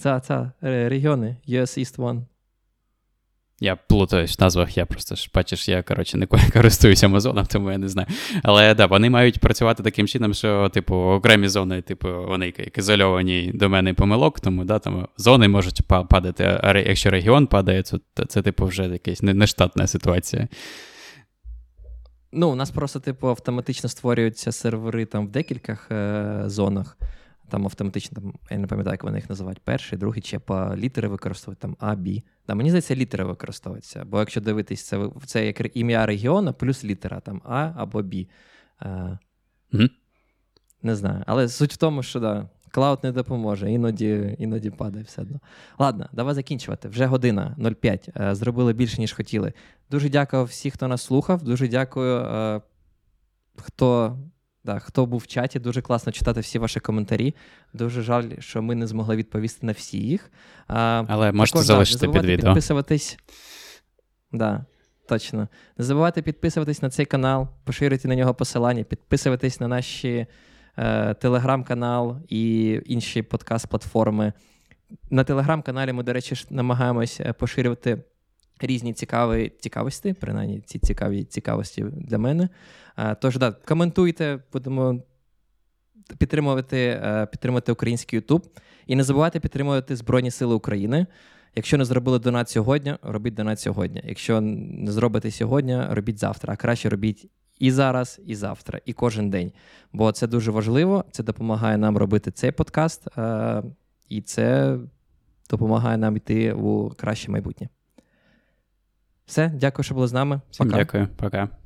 Так, регіони, US East 1. Я плутаюсь в назвах, я просто, бачиш, я, коротше, не користуюся Амазоном, тому я не знаю. Але, да, вони мають працювати таким чином, що, типу, окремі зони, типу, вони ізольовані домени помилок, тому, да, там зони можуть падати, а якщо регіон падає, то це, типу, вже якась нештатна ситуація. Ну, у нас просто, типу, автоматично створюються сервери там в декількох зонах. Там автоматично, там, я не пам'ятаю, як вони їх називають, перший, другий, чи по літери використовують, там А, Б. Там, мені здається, літери використовуються, бо якщо дивитись, це як ім'я регіону плюс літера, там А або Б. Не знаю, але суть в тому, що да, клауд не допоможе, іноді падає все одно. Ладно, давай закінчувати. Вже година, 0,5, зробили більше, ніж хотіли. Дуже дякую всім, хто нас слухав, дуже дякую, хто... Да, хто був в чаті, дуже класно читати всі ваші коментарі. Дуже жаль, що ми не змогли відповісти на всі їх. Але можете також залишити під відео. Підписуватись. Да, точно. Не забувайте підписуватись на цей канал, поширюйте на нього посилання, підписуватись на наші телеграм-канал і інші подкаст-платформи. На телеграм-каналі ми, до речі, намагаємось поширювати різні цікаві цікавості, принаймні ці цікаві цікавості для мене. Тож, да, коментуйте, будемо підтримувати український YouTube. І не забувайте підтримувати Збройні Сили України. Якщо не зробили донат сьогодні, робіть донат сьогодні. Якщо не зробите сьогодні, робіть завтра. А краще робіть і зараз, і завтра, і кожен день. Бо це дуже важливо, це допомагає нам робити цей подкаст, і це допомагає нам йти у краще майбутнє. Все, дякую, що були з нами. Всім пока. Дякую, пока.